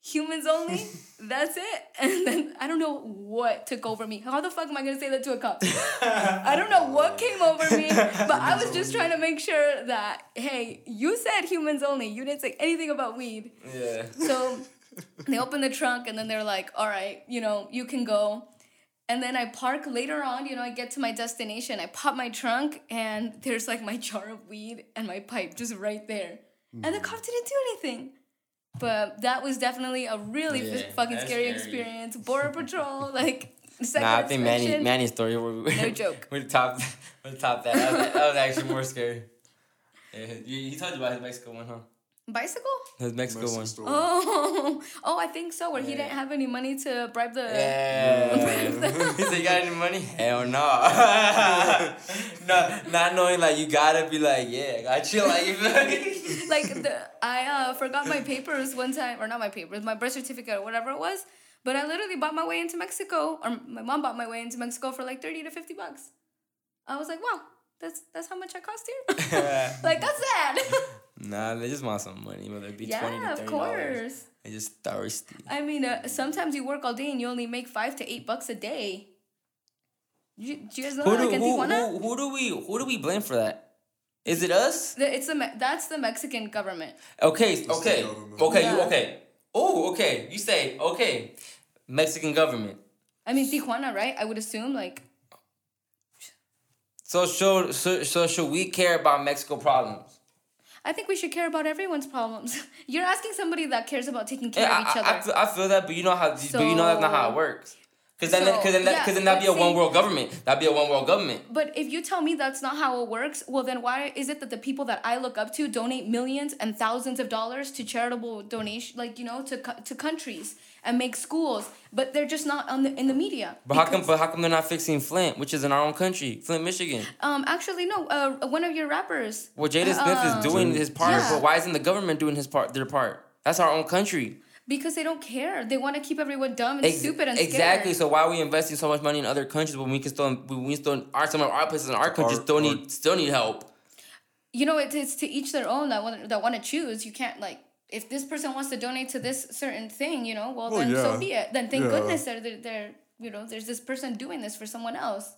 Humans only? That's it? And then I don't know what took over me. How the fuck am I going to say that to a cop? I don't know what came over me, but I was just trying to make sure that, hey, you said humans only. You didn't say anything about weed. Yeah. So They opened the trunk, and then they're like, all right, you know, you can go. And then I park later on, you know, I get to my destination. I pop my trunk, and there's like my jar of weed and my pipe just right there. Mm. And the cop didn't do anything. But that was definitely a really yeah, f- fucking scary, scary experience. Border Patrol, like... Nah, I think Manny, Manny's story where we, no joke. we topped we topped that. That was, that was actually more scary. Yeah, you, you told you about his Mexico one, huh? Bicycle? His Mexico, Mexico one. Story. Oh, oh, I think so. Where yeah. he didn't have any money to bribe the. Yeah. Bribe the he said, "You got any money?" Hell no. No, not knowing like you gotta be like, yeah, I got you like. Like the I uh, forgot my papers one time, or not my papers, my birth certificate or whatever it was. But I literally bought my way into Mexico, or my mom bought my way into Mexico for like thirty to fifty bucks. I was like, wow, that's that's how much I cost here? Like, that's sad. Nah, they just want some money, whether it be yeah, twenty to thirty dollars. Yeah, of course. They just thirsty. I mean, uh, sometimes you work all day and you only make five to eight bucks a day. Do, do you guys know who that? Do, like who, who, who, do we, who do we blame for that? Is it us? The, it's the, That's the Mexican government. Okay, okay, okay, yeah. you, okay. Oh, okay. You say, okay. Mexican government. I mean, Tijuana, right? I would assume, like... So should, so, so should we care about Mexico problems? I think we should care about everyone's problems. You're asking somebody that cares about taking care yeah, of each I, other. I, I feel that, but you know how. So, but you know that's not how it works. Because then, so, then, yeah, then that'd be a one-world government. That'd be a one-world government. But if you tell me that's not how it works, well, then why is it that the people that I look up to donate millions and thousands of dollars to charitable donation, like, you know, to to countries and make schools, but they're just not on the, in the media? But how come? But how come they're not fixing Flint, which is in our own country, Flint, Michigan? Um, actually, no. Uh, one of your rappers. Well, Jada Smith uh, is doing his part, yeah. But why isn't the government doing his part? Their part. That's our own country. Because they don't care. They want to keep everyone dumb and Ex- stupid and exactly. scared. Exactly. So why are we investing so much money in other countries when we can still when we still our some of our places in our country still need still need help? You know, it, it's to each their own. That want that want to choose. You can't like if this person wants to donate to this certain thing, you know, well, well then yeah. so be it. Then thank yeah. goodness they're, they're they're you know there's this person doing this for someone else.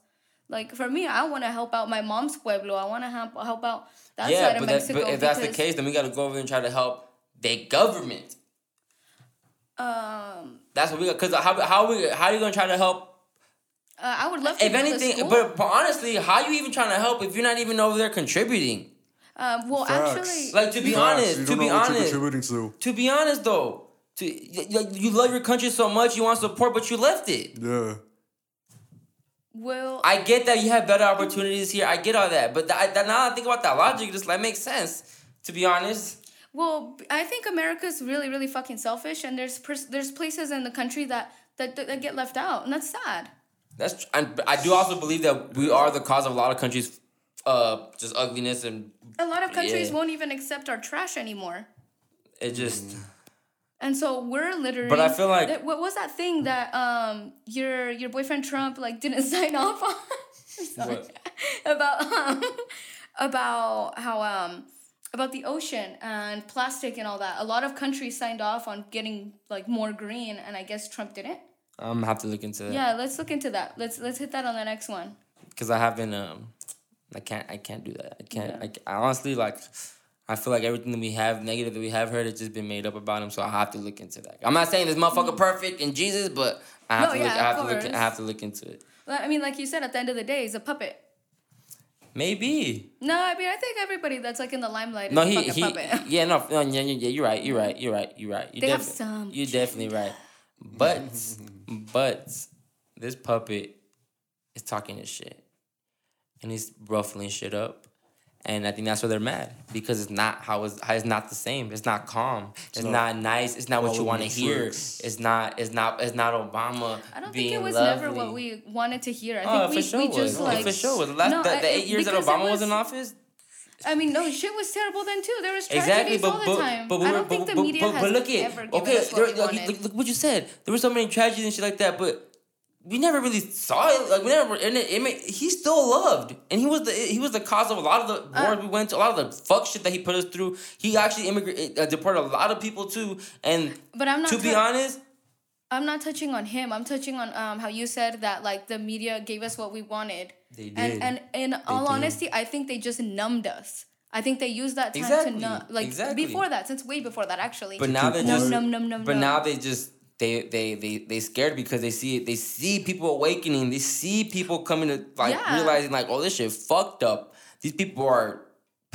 Like for me, I want to help out my mom's pueblo. I want to help help out that yeah, side of Mexico. Yeah, but if that's the case, then we got to go over and try to help the government. Um, that's what we got. Cause how how we how are you gonna try to help? Uh, I would love to. If anything, but, but honestly, how are you even trying to help if you're not even over there contributing? Uh, well, Facts. actually, like to be Facts. honest, to be honest, to. to be honest though, to you, you love your country so much, you want support, but you left it. Yeah. Well, I get that you have better opportunities here. I get all that, but that, that, now I think about that logic, it just like makes sense. To be honest. Well, I think America's really, really fucking selfish, and there's pers- there's places in the country that, that, that get left out, and that's sad. That's and I do also believe that we are the cause of a lot of countries, uh, just ugliness and. A lot of countries yeah. won't even accept our trash anymore. It just. And so we're literally. But I feel like th- what was that thing that um your your boyfriend Trump like didn't sign off on? Sorry. What? about um, about how um. About the ocean and plastic and all that. A lot of countries signed off on getting like more green, and I guess Trump didn't. I'm gonna have to look into that. Yeah, let's look into that. Let's let's hit that on the next one. Because I haven't, um, I can't, I can't do that. I can't. Yeah. I, I honestly like. I feel like everything that we have, negative that we have heard, it's just been made up about him. So I have to look into that. I'm not saying this motherfucker perfect and Jesus, but I have no, to yeah, look. I have course. to look. I have to look into it. Well, I mean, like you said, at the end of the day, he's a puppet. Maybe. No, I mean, I think everybody that's, like, in the limelight is no, he, a fucking he, puppet. Yeah, no, no, yeah, yeah, you're right, you're right, you're right, you're right. You're they defi- have some. You're definitely right. But, but, this puppet is talking his shit. And he's ruffling shit up. And I think that's why they're mad. Because it's not how it's, it's not the same. It's not calm. It's, it's not, not nice. It's not what you want to hear. It's not it's not it's not Obama. I don't being think it was lovely. Never what we wanted to hear. I oh, think we, sure we just no. like for sure. The last no, the, the I, eight years that Obama was, was in office. I mean, no, shit was terrible then too. There was tragedies exactly, but, all the but, time. But, but, I don't but, think but, the media but, has but look ever it. Given okay, us what there, we like, look what you said. There were so many tragedies and shit like that, but we never really saw it. Like we never, and it, it made, he still loved, and he was the he was the cause of a lot of the wars uh, we went to, a lot of the fuck shit that he put us through. He actually immigrated, uh, deported a lot of people too. And but I'm not to t- be honest, I'm not touching on him. I'm touching on um how you said that like the media gave us what we wanted. They did, and and in all honesty, I think they just numbed us. I think they use that time exactly. to numb, like exactly. before that, since way before that actually. But now they just numb, numb, numb, But numb. now they just they they they they scared because they see it. They see people awakening. They see people coming to like yeah. realizing like, oh, this shit fucked up. These people are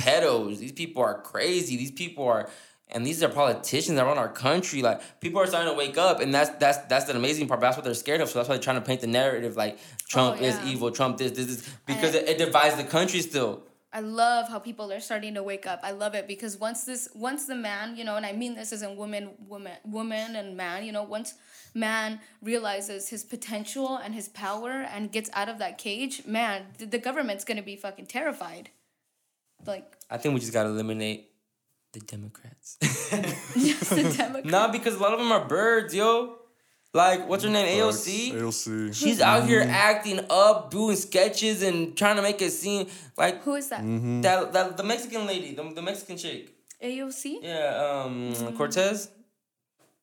pedos. These people are crazy. These people are. And these are politicians that run our country. Like, people are starting to wake up, and that's that's that's the amazing part. But that's what they're scared of. So that's why they're trying to paint the narrative like Trump oh, yeah. is evil, Trump this, this, this, because I, it, it divides the country still. I love how people are starting to wake up. I love it because once this, once the man, you know, and I mean this as in woman, woman, woman, and man, you know, once man realizes his potential and his power and gets out of that cage, man, the, the government's gonna be fucking terrified. Like, I think we just gotta eliminate. The Democrats. Yes, the Democrats. Nah, because a lot of them are birds, yo. Like, what's her name? A O C? A O C. She's out here acting up, doing sketches, and trying to make it seem like... Who is that? Mm-hmm. That, that the Mexican lady, the, the Mexican chick. A O C? Yeah, um, mm. Cortez?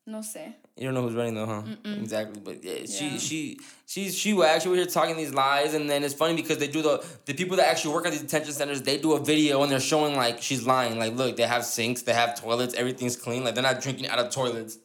No sé. You don't know who's running though, huh? Mm-mm. Exactly, but yeah, she yeah. she she's she was actually here talking these lies, and then it's funny because they do the the people that actually work at these detention centers, they do a video and they're showing like she's lying, like look, they have sinks, they have toilets, everything's clean, like they're not drinking out of toilets.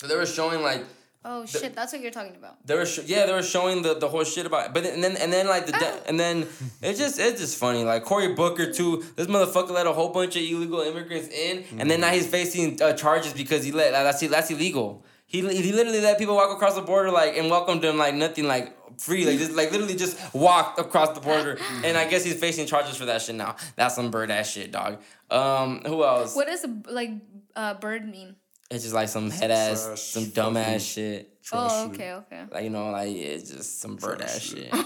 So they were showing like oh the, shit, that's what you're talking about. They were sh- yeah, they were showing the, the whole shit about, it. but then, and then and then like the de- ah. and then it's just it's just funny. Like Cory Booker too, this motherfucker let a whole bunch of illegal immigrants in, mm-hmm. and then now he's facing uh, charges because he let uh, that's that's illegal. He he literally let people walk across the border like and welcomed them like nothing, like free, like just like literally just walked across the border, and I guess he's facing charges for that shit now. That's some bird ass shit, dog. Um, who else? What does like uh, bird mean? It's just like some head ass, Trash. some dumb ass shit. Trash oh, okay, okay. Like, you know, like, yeah, it's just some bird ass shit. shit.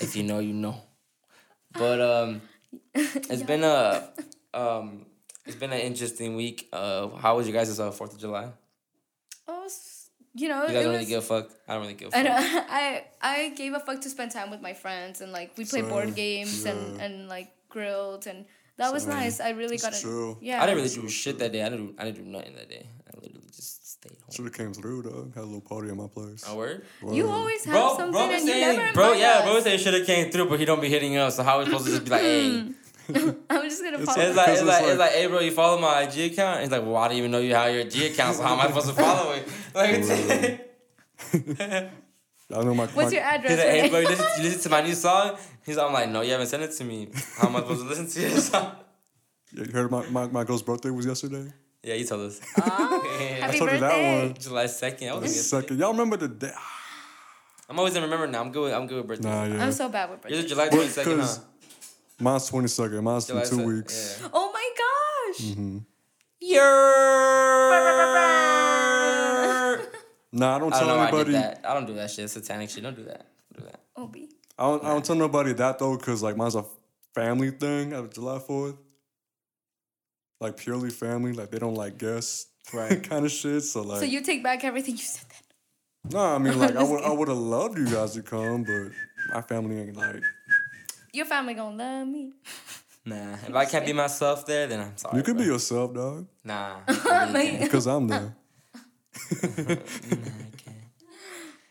If you know, you know. But um, it's yeah. been a um, it's been an interesting week. Uh, how was your guys' uh, Fourth of July? Oh, you know, you guys it don't was, really give a fuck. I don't really give a fuck. I I gave a fuck to spend time with my friends, and like we played Same. board games yeah. and and like grilled and. That was so, nice. I really it's got it. True. Yeah. I didn't really do shit that day. I didn't. I didn't do nothing that day. I literally just stayed home. Should have came through, dog. Had a little party at my place. Oh, word? Word. You always have bro, something, bro and saying, you never Bro, yeah, us. Bro said should have came through, but he don't be hitting us. So how are we supposed to just be like, hey? I'm just gonna follow. It's like it's, it's like, like it's like, hey, bro, you follow my I G account? And he's like, well, I don't even know you how your I G account. So how am I supposed to follow it? Like, it's I know my. What's my, your address? He's like, hey, bro, you listen, you listen to my new song? He's I'm like, no, you haven't sent it to me. How am I supposed to listen to your song? Yeah, you heard my, my, my girl's birthday was yesterday? Yeah, you told us. Oh, yeah. Happy I told birthday. You that one. July second. July second. Y'all remember the day? I'm always in remember now. I'm good with, I'm good with birthdays. Nah, yeah. I'm so bad with birthdays. Yours is July twenty-second, huh? Mine's twenty-second. Mine's July in two se- weeks. Yeah. Oh, my gosh. Mm-hmm. Yeah. Nah, I don't tell I don't know anybody. I, that. I don't do that shit. It's satanic shit. Don't do that. Don't do that. O B. I don't, I don't tell nobody that, though, because, like, mine's a family thing out of July fourth. Like, purely family. Like, they don't, like, guess. Right. Kind of shit. So, like... So you take back everything you said then? No, nah, I mean, like, I would I would have loved you guys to come, but my family ain't, like... Your family gonna love me. Nah. If I can't be myself there, then I'm sorry. You can bro. be yourself, dog. Nah. Because I'm there. Nah, I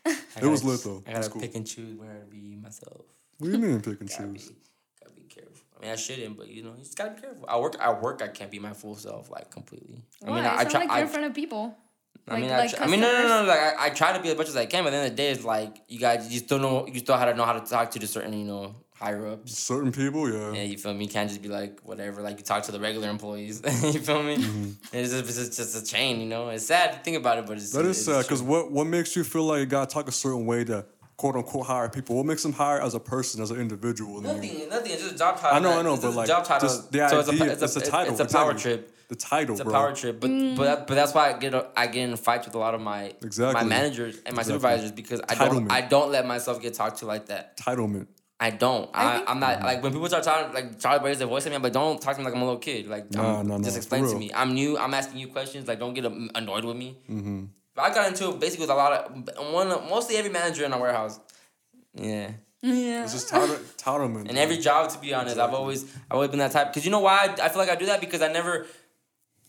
I it was lit though. I gotta cool. pick and choose where I be myself. What do you mean pick and gotta choose? Be, gotta be careful. I mean, I shouldn't, but you know, you just gotta be careful. I work. I work. I can't be my full self like completely. Why? I mean, I, I try. Like you're in front of people. I like, mean, like I, try, I mean, no, no, no. no. Like I, I, try to be as much as I can, but at the end of the day, it's like you guys, you still know, you still have to know how to talk to the certain, you know, higher ups. Certain people, yeah. Yeah, you feel me? You can't just be like whatever. Like you talk to the regular employees. You feel me? Mm-hmm. It's, just, it's just a chain, you know. It's sad to think about it, but it's that is it's sad because what what makes you feel like you gotta talk a certain way to quote unquote hire people? What makes them hire as a person, as an individual? Nothing, you? nothing. It's just a job title. I know, I know, it's but like job title. Just the idea. So it's a, it's a, it's a title. It's a power exactly. trip. The title, it's a bro. power trip, but mm. but that, but that's why I get a, I get in fights with a lot of my exactly. my managers and my exactly. supervisors because I don't I don't let myself get talked to like that. Entitlement. I don't. I, I I'm not like when people start talking like try to raise their voice at me. I'm like, don't talk to me like I'm a little kid. Like, nah, nah, just nah, explain to me. I'm new. I'm asking you questions. Like, don't get annoyed with me. Mm-hmm. But I got into it basically with a lot of one mostly every manager in our warehouse. Yeah. Yeah, it's just entitlement. And every job, to be honest, exactly. I've always I've always been that type. Cause you know why I, I feel like I do that because I never.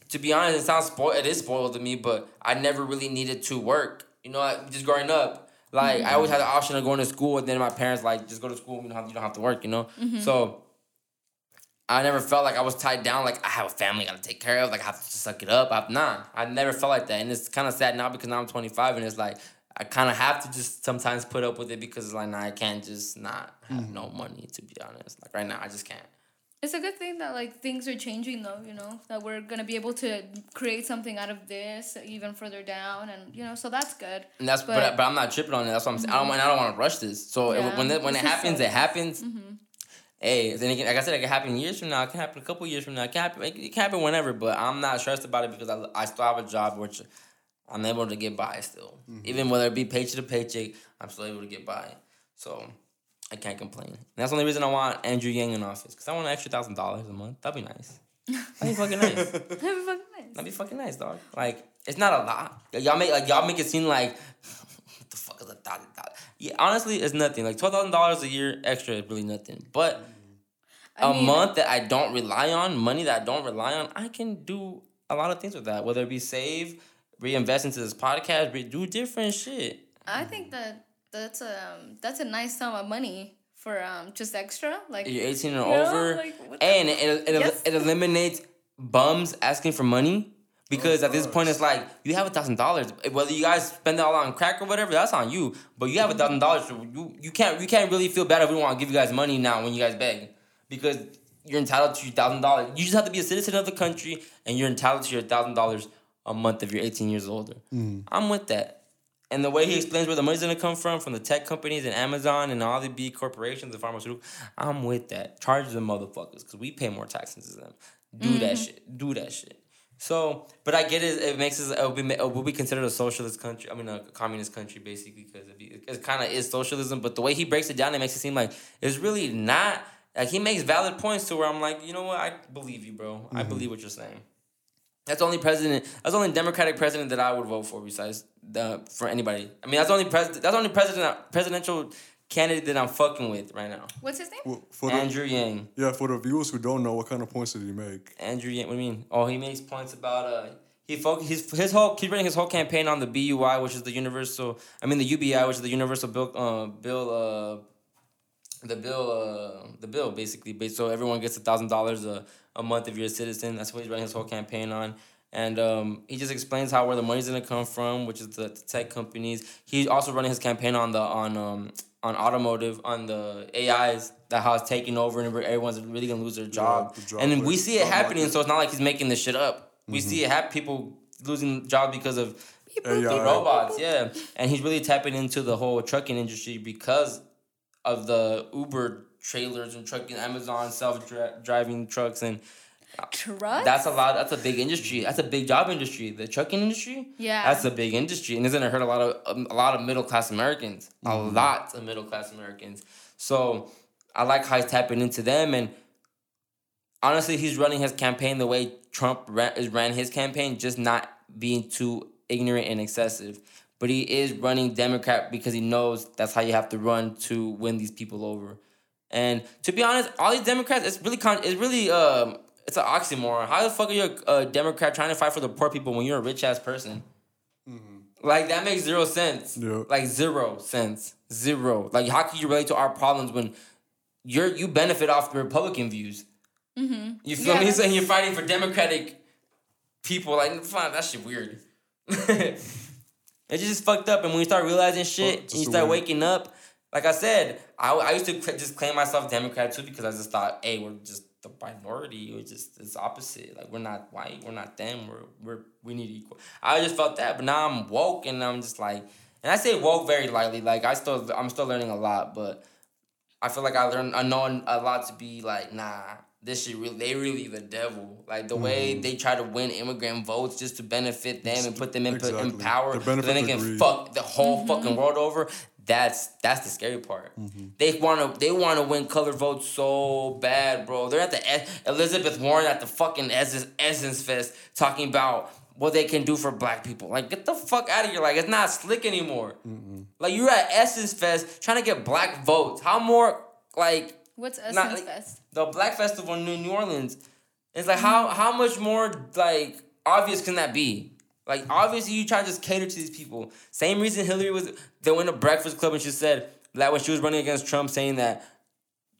To be honest, it sounds spoiled. It is spoiled to me, but I never really needed to work. You know, I, just growing up, like mm-hmm. I always had the option of going to school, and then my parents like just go to school. You don't have, you don't have to work. You know, mm-hmm. so I never felt like I was tied down, like I have a family I gotta take care of, like I have to suck it up. I've, nah, I never felt like that. And it's kind of sad now because now I'm twenty-five and it's like, I kind of have to just sometimes put up with it because it's like, nah, I can't just not have mm. no money, to be honest. Like right now, I just can't. It's a good thing that like things are changing though, you know, that we're going to be able to create something out of this even further down. And, you know, so that's good. And that's, but, but, but I'm not tripping on it. That's what I'm saying. Mm-hmm. I don't, and I don't want to rush this. So yeah. it, when, it, when it happens, it happens. Mm-hmm. Hey, then again, like I said, it can happen years from now. It can happen a couple years from now. It can happen, it can happen whenever, but I'm not stressed about it because I, I still have a job which I'm able to get by still. Mm-hmm. Even whether it be paycheck to paycheck, I'm still able to get by. So I can't complain. And that's the only reason I want Andrew Yang in office because I want an extra one thousand dollars a month. That'd be nice. That'd be fucking nice. That'd be fucking nice. That'd be fucking nice, dog. Like, it's not a lot. Like, y'all, make, like, y'all make it seem like, what the fuck is a thousand dollars? Yeah, honestly, it's nothing. Like, twelve thousand dollars a year extra is really nothing. But I mean, a month that I don't rely on, money that I don't rely on, I can do a lot of things with that. Whether it be save, reinvest into this podcast, re- do different shit. I think that that's a, um, that's a nice sum of money for um just extra. Like, you're eighteen or over. Know, like, and it, it, it, yes. el- it eliminates bums asking for money. Because at this point, it's like, you have one thousand dollars. Whether you guys spend it all on crack or whatever, that's on you. But you have one thousand dollars. So you, you can't you can't really feel bad if we don't want to give you guys money now when you guys beg. Because you're entitled to your one thousand dollars. You just have to be a citizen of the country, and you're entitled to your one thousand dollars a month if you're eighteen years older. Mm. I'm with that. And the way he explains where the money's going to come from, from the tech companies and Amazon and all the big corporations and pharmaceuticals, I'm with that. Charge the motherfuckers because we pay more taxes than them. Do mm. that shit. Do that shit. So, but I get it. It makes us, it would be, it would be considered a socialist country. I mean, a communist country, basically, because it, be, it kind of is socialism. But the way he breaks it down, it makes it seem like it's really not. Like, he makes valid points to where I'm like, you know what? I believe you, bro. Mm-hmm. I believe what you're saying. That's the only president. That's the only Democratic president that I would vote for. Besides, the, for anybody. I mean, that's the only president. That's the only president presidential candidate that I'm fucking with right now. What's his name? Well, for Andrew the, Yang. Yeah, for the viewers who don't know, what kind of points did he make? Andrew Yang. What do you mean? Oh, he makes points about uh, he focus his his whole he's running his whole campaign on the B U I, which is the universal. I mean the U B I, which is the universal bill. Uh, bill. Uh, the bill. Uh, the bill basically. So everyone gets a thousand dollars a a month if you're a citizen. That's what he's running his whole campaign on. And um, he just explains how where the money's gonna come from, which is the, the tech companies. He's also running his campaign on the on um. on automotive, on the A Is, that how it's taking over and everyone's really going to lose their job. Yeah, the job and then we see it happening, like, so it's not like he's making this shit up. Mm-hmm. We see it happen, people losing jobs because of A I. Robots, yeah. And he's really tapping into the whole trucking industry because of the Uber trailers and trucking, Amazon self-driving trucks and... Trucks? That's a lot. That's a big industry. That's a big job industry. The trucking industry. Yeah. That's a big industry, and it's gonna hurt a lot of um, a lot of middle class Americans. Mm. A lot of middle class Americans. So I like how he's tapping into them, and honestly, he's running his campaign the way Trump ran, ran his campaign, just not being too ignorant and excessive. But he is running Democrat because he knows that's how you have to run to win these people over. And to be honest, all these Democrats, it's really con- it's really um. It's an oxymoron. How the fuck are you a, a Democrat trying to fight for the poor people when you're a rich-ass person? Mm-hmm. Like, that makes zero sense. Yeah. Like, zero sense. Zero. Like, how can you relate to our problems when you're you benefit off the Republican views? Mm-hmm. You feel yeah. me? Saying you're fighting for Democratic people. Like, fine, that shit weird. It's just fucked up. And when you start realizing shit, well, and you start weird. waking up, like I said, I, I used to just claim myself Democrat, too, because I just thought, hey, we're just... the minority, or just it's opposite. Like, we're not white, we're not them, we're we're we need equal. I just felt that, but now I'm woke, and I'm just like, and I say woke very lightly. Like, I still I'm still learning a lot, but I feel like I learned I know a lot to be like, nah, this shit really they really the devil. Like the mm-hmm. way they try to win immigrant votes just to benefit them and put them in, exactly. in power, the so then they can agreed. fuck the whole mm-hmm. fucking world over. That's that's the scary part. Mm-hmm. They wanna they wanna win color votes so bad, bro. They're at the Elizabeth Warren at the fucking Essence Fest talking about what they can do for black people. Like, get the fuck out of here. Like, it's not slick anymore. Mm-hmm. Like, you're at Essence Fest trying to get black votes. How more like what's Essence not, like, Fest? The Black Festival in New Orleans. It's like mm-hmm. how how much more like obvious can that be? Like, obviously, you try to just cater to these people. Same reason Hillary was... They went to Breakfast Club and she said... Like, when she was running against Trump, saying that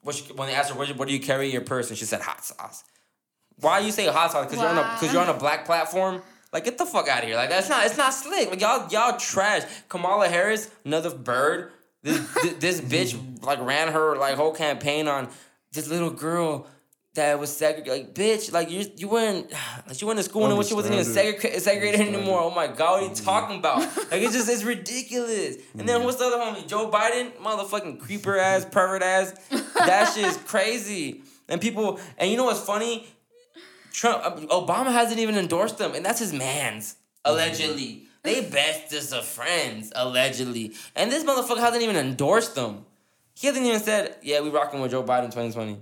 what you, when they asked her, what do you carry in your purse? And she said, hot sauce. Why you say hot sauce? Because wow. you're on a because you're on a black platform. Like, get the fuck out of here. Like, that's not it's not slick. Like, y'all y'all trash. Kamala Harris, another bird. This this bitch like ran her like whole campaign on this little girl that was segregated. Like, bitch, like you you weren't like you went to school and what she wasn't even segreg- segregated anymore. Oh my god, what are you talking about? Like, it's just it's ridiculous. And then what's the other homie? Joe Biden, motherfucking creeper ass, pervert ass. That shit's crazy. And people and you know what's funny? Trump, Obama hasn't even endorsed them, and that's his man's, allegedly. They bestest of friends, allegedly. And this motherfucker hasn't even endorsed them. He hasn't even said, yeah, we rocking with Joe Biden twenty twenty.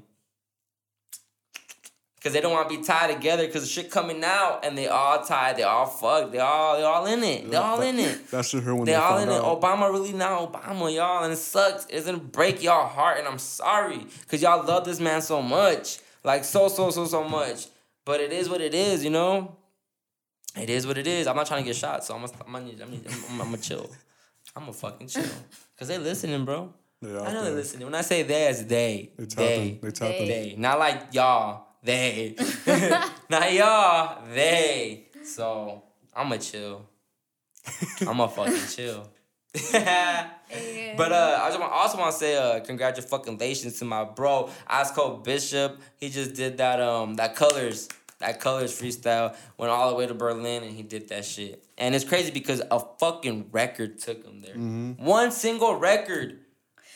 Because they don't want to be tied together because the shit coming out, and they all tied, they all fucked, they all they all in it. They all in it. That's just her when they, they all in out. It. Obama really not Obama, y'all, and it sucks. It's going to break y'all heart, and I'm sorry because y'all love this man so much. Like, so, so, so, so much. But it is what it is, you know? It is what it is. I'm not trying to get shot, so I'm gonna I'm gonna, I'm gonna, I'm gonna chill. I'm gonna fucking chill. Because they listening, bro. They I know they listening. When I say they, it's they. They tapping. They tapping. They. Not like y'all. They. Not y'all. They. So, I'm gonna chill. I'm gonna fucking chill. But uh, I just want, also want to say uh, congratulations to my bro Ice Cold Bishop. He just did that um that colors that colors freestyle, went all the way to Berlin, and he did that shit. And it's crazy because a fucking record took him there. Mm-hmm. One single record,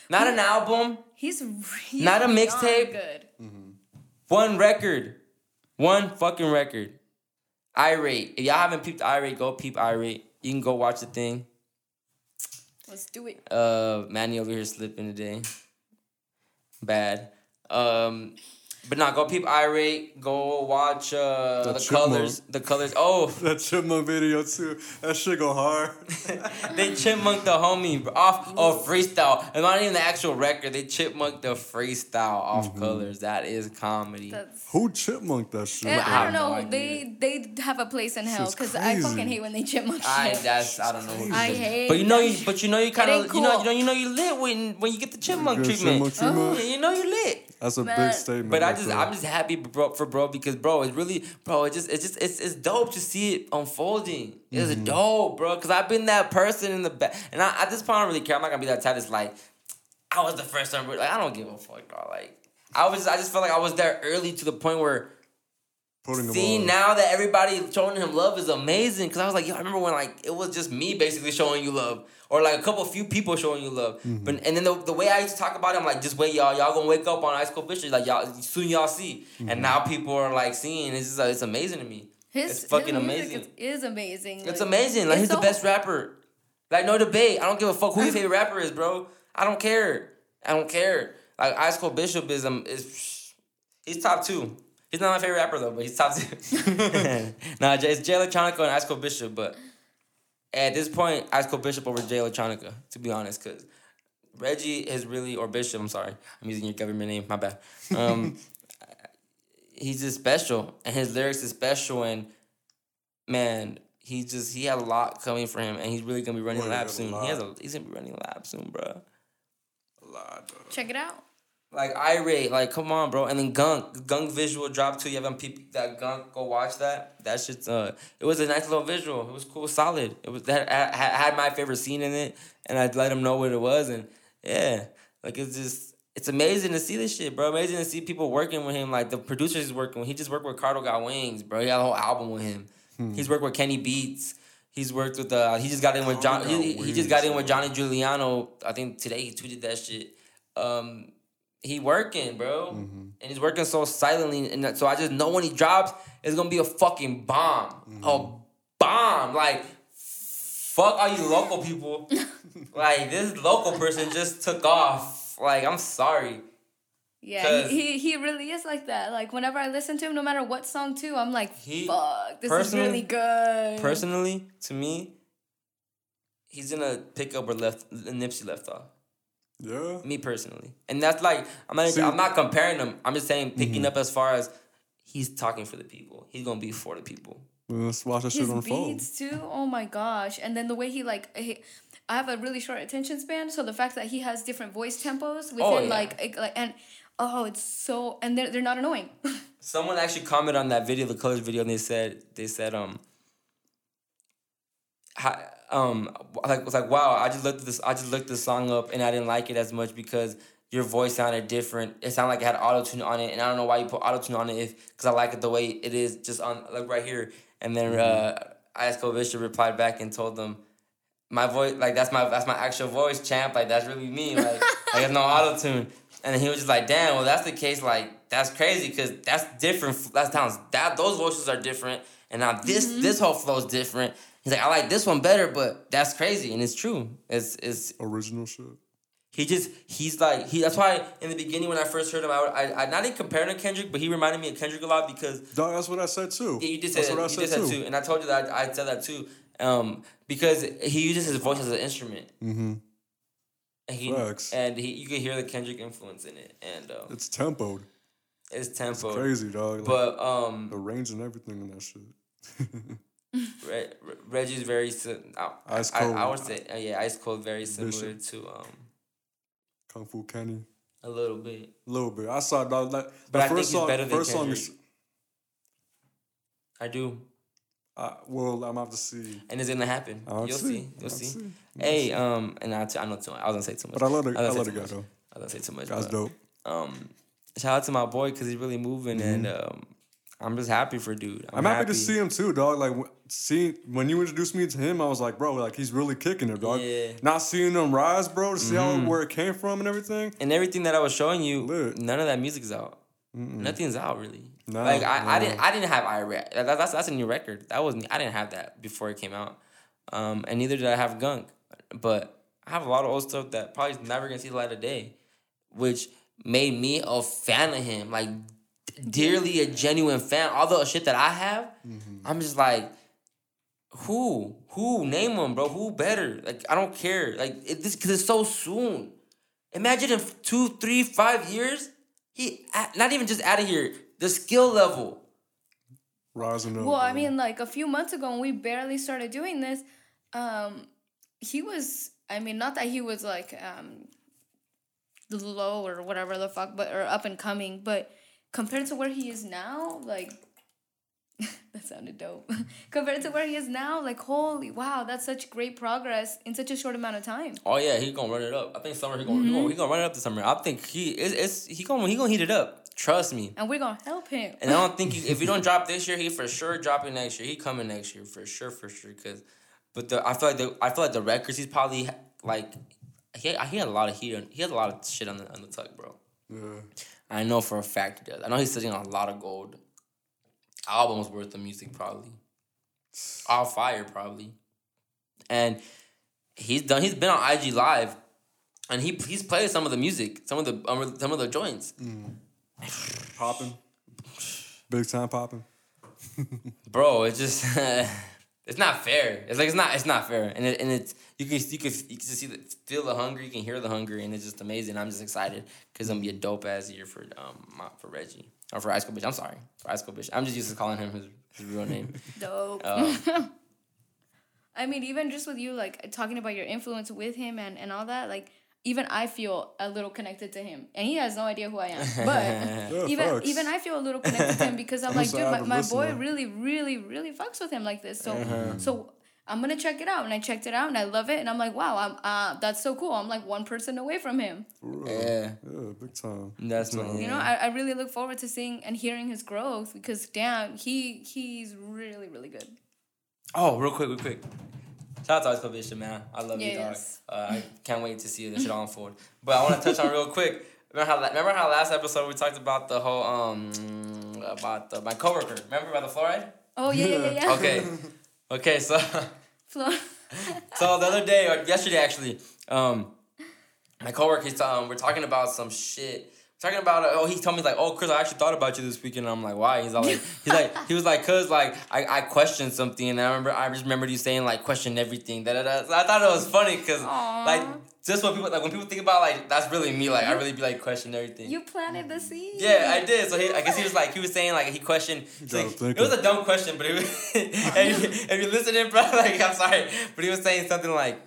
not an album. He's really not a mixtape. Good. Mm-hmm. One record, one fucking record. Irate. If y'all haven't peeped Irate, go peep Irate. You can go watch the thing. Let's do it. Uh, Manny over here slipping today. Bad. Um, but nah, go peep Irate. Go watch uh, the colors. The colors. Oh, that chipmunk video too. That shit go hard. They chipmunked the homie off of freestyle. It's not even the actual record. They chipmunked the freestyle off mm-hmm. colors. That is comedy. That's... Who chipmunked that shit? And I don't know. I they they have a place in hell because I fucking hate when they chipmunk shit. I that's I don't know. I hate. But you know you but you know you kind of cool. you know you know you know you lit when when you get the chipmunk you get treatment. Chipmunk oh. treatment. You know you lit. That's a Man. big statement. But I just, I'm just happy bro, for bro because bro, it's really bro. It just, it's just, it's, it's dope to see it unfolding. It's mm-hmm. dope, bro. Because I've been that person in the back, and I, at this point, I don't really care. I'm not gonna be that type that's like, I was the first time. Like I don't give a fuck, bro. Like I was, I just felt like I was there early to the point where. Seeing now that everybody showing him love is amazing because I was like, yo, I remember when like it was just me basically showing you love or like a couple few people showing you love. Mm-hmm. But and then the, the way I used to talk about it, I'm like, just wait, y'all, y'all gonna wake up on Ice Cold Bishop, like y'all soon y'all see. Mm-hmm. And now people are like seeing it's just like, it's amazing to me. His, it's fucking his music amazing. Is, is amazing. Like, it's amazing. Like it's he's so- the best rapper. Like no debate. I don't give a fuck who your favorite rapper is, bro. I don't care. I don't care. Like Ice Cold Bishop is um is he's top two. He's not my favorite rapper, though, but he's top two. Nah, it's Jay Electronica and Ice Cold Bishop, but at this point, Ice Cold Bishop over Jay Electronica, to be honest, because Reggie is really, or Bishop, I'm sorry. I'm using your government name, my bad. Um, he's just special, and his lyrics is special, and, man, he just, he had a lot coming for him, and he's really going to be running lap soon. He has a, he's going to be running lap soon, bro. A lot, bro. Check it out. Like, Irate, like, come on, bro. And then Gunk. Gunk visual drop, too. You haven't peeped that Gunk? Go watch that. That shit's, uh... It was a nice little visual. It was cool, solid. It was... That I, I had my favorite scene in it, and I'd let them know what it was, and, yeah. Like, it's just... It's amazing to see this shit, bro. Amazing to see people working with him. Like, the producers he's working with. He just worked with Cardo Got Wings, bro. He had a whole album with him. Hmm. He's worked with Kenny Beats. He's worked with, uh... He just got in with John... He, he just got in with Johnny Giuliano. I think today he tweeted that shit. Um... He working, bro. Mm-hmm. And he's working so silently. And so I just know when he drops, it's going to be a fucking bomb. Mm-hmm. A bomb. Like, fuck all you local people. Like, this local person just took off. Like, I'm sorry. Yeah, he, he he really is like that. Like, whenever I listen to him, no matter what song, too, I'm like, he, fuck, this is really good. Personally, to me, he's going to pick up where left, Nipsey left off. Yeah. Me personally. And that's like I'm not See, I'm not comparing him. I'm just saying picking mm-hmm. up as far as he's talking for the people. He's gonna be for the people. Let's watch that shit on the phone. His beats too. Oh my gosh. And then the way he like he, I have a really short attention span, so the fact that he has different voice tempos within oh, yeah. like like and oh, it's so, and they're, they're not annoying. Someone actually commented on that video, the colors video, and they said, they said, um, hi, um, like, was like, wow, I just looked at this, I just looked the song up and I didn't like it as much because your voice sounded different. It sounded like it had auto-tune on it, and I don't know why you put auto-tune on it if, because I like it the way it is, just on, like, right here. And then, mm-hmm. uh, Ice Cold Bishop replied back and told them, my voice, like, that's my that's my actual voice, champ. Like, that's really me. Like, I have no auto-tune. And then he was just like, damn, well, that's the case. Like, that's crazy because that's different. That sounds, that, those voices are different. And now this mm-hmm. this whole flow is different. He's like, I like this one better, but that's crazy. And it's true. It's it's original shit. He just, he's like, he. That's why in the beginning when I first heard him, I, I, I not even compared him to Kendrick, but he reminded me of Kendrick a lot because. No, that's what I said too. Yeah, you did say that's that, what I said, said too. too. And I told you that I, I said that too. Um, because he uses his voice as an instrument. Mm-hmm. And he, and he, you can hear the Kendrick influence in it, and um, it's tempoed. It's tempoed. It's crazy, dog. Like, but um, the range and everything in that shit. Re, Re, Reggie's very sim- I, Ice Cold. I, I would say uh, yeah, Ice Cold very similar Bishop. to um, Kung Fu Kenny. A little bit. A little bit. I saw dog like, but I first think song, he's better first than Kendrick. Song is... I do. Uh, well, I'm gonna have to see. And it's gonna happen. I'll You'll see. see. You'll see. see. Hey, um, and I, I know too much. I was gonna say too much. But I love it. I love it, guy, though. I was gonna say too much. That's dope. Um, shout out to my boy because he's really moving, mm-hmm. and um, I'm just happy for dude. I'm, I'm happy, happy to see him too, dog. Like, see, when you introduced me to him, I was like, bro, like he's really kicking it, dog. Yeah. Not seeing him rise, bro. To see mm-hmm. how where it came from and everything. And everything that I was showing you, Lit. none of that music's out. Mm-mm. Nothing's out really. No, like I, no. I didn't I didn't have Irate. That, that's that's a new record. That wasn't I didn't have that before it came out. Um, and neither did I have Gunk. But I have a lot of old stuff that probably is never gonna see the light of day, which made me a fan of him, like dearly a genuine fan. All the shit that I have, mm-hmm. I'm just like, who who name him, bro? Who better? Like I don't care. Like it, this because it's so soon. Imagine in two, three, five years. He, not even just out of here, the skill level. Rising up. Well, I mean, like, a few months ago when we barely started doing this, um, he was, I mean, not that he was, like, um, low or whatever the fuck, but or up and coming, but compared to where he is now, like, that sounded dope. Compared to where he is now, like, holy, wow, that's such great progress in such a short amount of time. Oh, yeah, he's going to run it up. I think summer, he's going to mm-hmm. he gonna run it up this summer. I think he it's, it's he going he gonna heat it up. Trust me. And we're going to help him. And I don't think, he, if he don't drop this year, he for sure dropping next year. He coming next year, for sure, for sure. Cause, but the I feel like the I feel like the records, he's probably, like, he, he had a lot of heat. On, he had a lot of shit on the, on the tuck, bro. Yeah. I know for a fact he does. I know he's sitting on a lot of gold. Album's worth the music, probably. All fire, probably. And he's done. He's been on I G Live, and he he's played some of the music, some of the um, some of the joints. Mm. Popping, big time popping. Bro, it's just it's not fair. It's like it's not it's not fair, and it, and it's you can you can you can just see the, feel the hunger, you can hear the hunger, and it's just amazing. I'm just excited because I'm gonna be a dope ass year for um my, for Reggie. Or for Ice Cold Bishop. I'm sorry. For Ice Cold Bishop. I'm just used to calling him his, his real name. Dope. Uh, I mean, even just with you, like, talking about your influence with him and, and all that, like, even I feel a little connected to him. And he has no idea who I am. But yeah, even fucks. even I feel a little connected to him because I'm like, dude, my, my boy really, really, really fucks with him like this. So, uh-huh. so I'm going to check it out. And I checked it out, and I love it. And I'm like, wow, I'm uh, that's so cool. I'm like one person away from him. Yeah. Yeah, big time. That's my, you know, I, I really look forward to seeing and hearing his growth because, damn, he he's really, really good. Oh, real quick, real quick. Shout out to Ice Cold Bishop, man. I love yeah, you, dog. Yes. Uh, I can't wait to see this shit unfold. But I want to touch on real quick. Remember how, remember how last episode we talked about the whole, um, about the, my coworker. Remember about the fluoride? Oh, yeah, yeah, yeah. yeah. Okay. Okay, so so the other day or yesterday actually, um, my coworker he's um we're talking about some shit. We're talking about oh he told me like oh Chris I actually thought about you this weekend. And I'm like why? He's all like he's like he was like cause like I, I questioned something and I remember I just remembered you saying like question everything. Da, da, da. So I thought it was funny because like just when people like when people think about like that's really me like I really be like question everything. You planted the seed. Yeah, I did. So he, I guess he was like he was saying like he questioned. Like, it was a dumb question, but it was, if you if you're listening, bro, like I'm sorry, but he was saying something like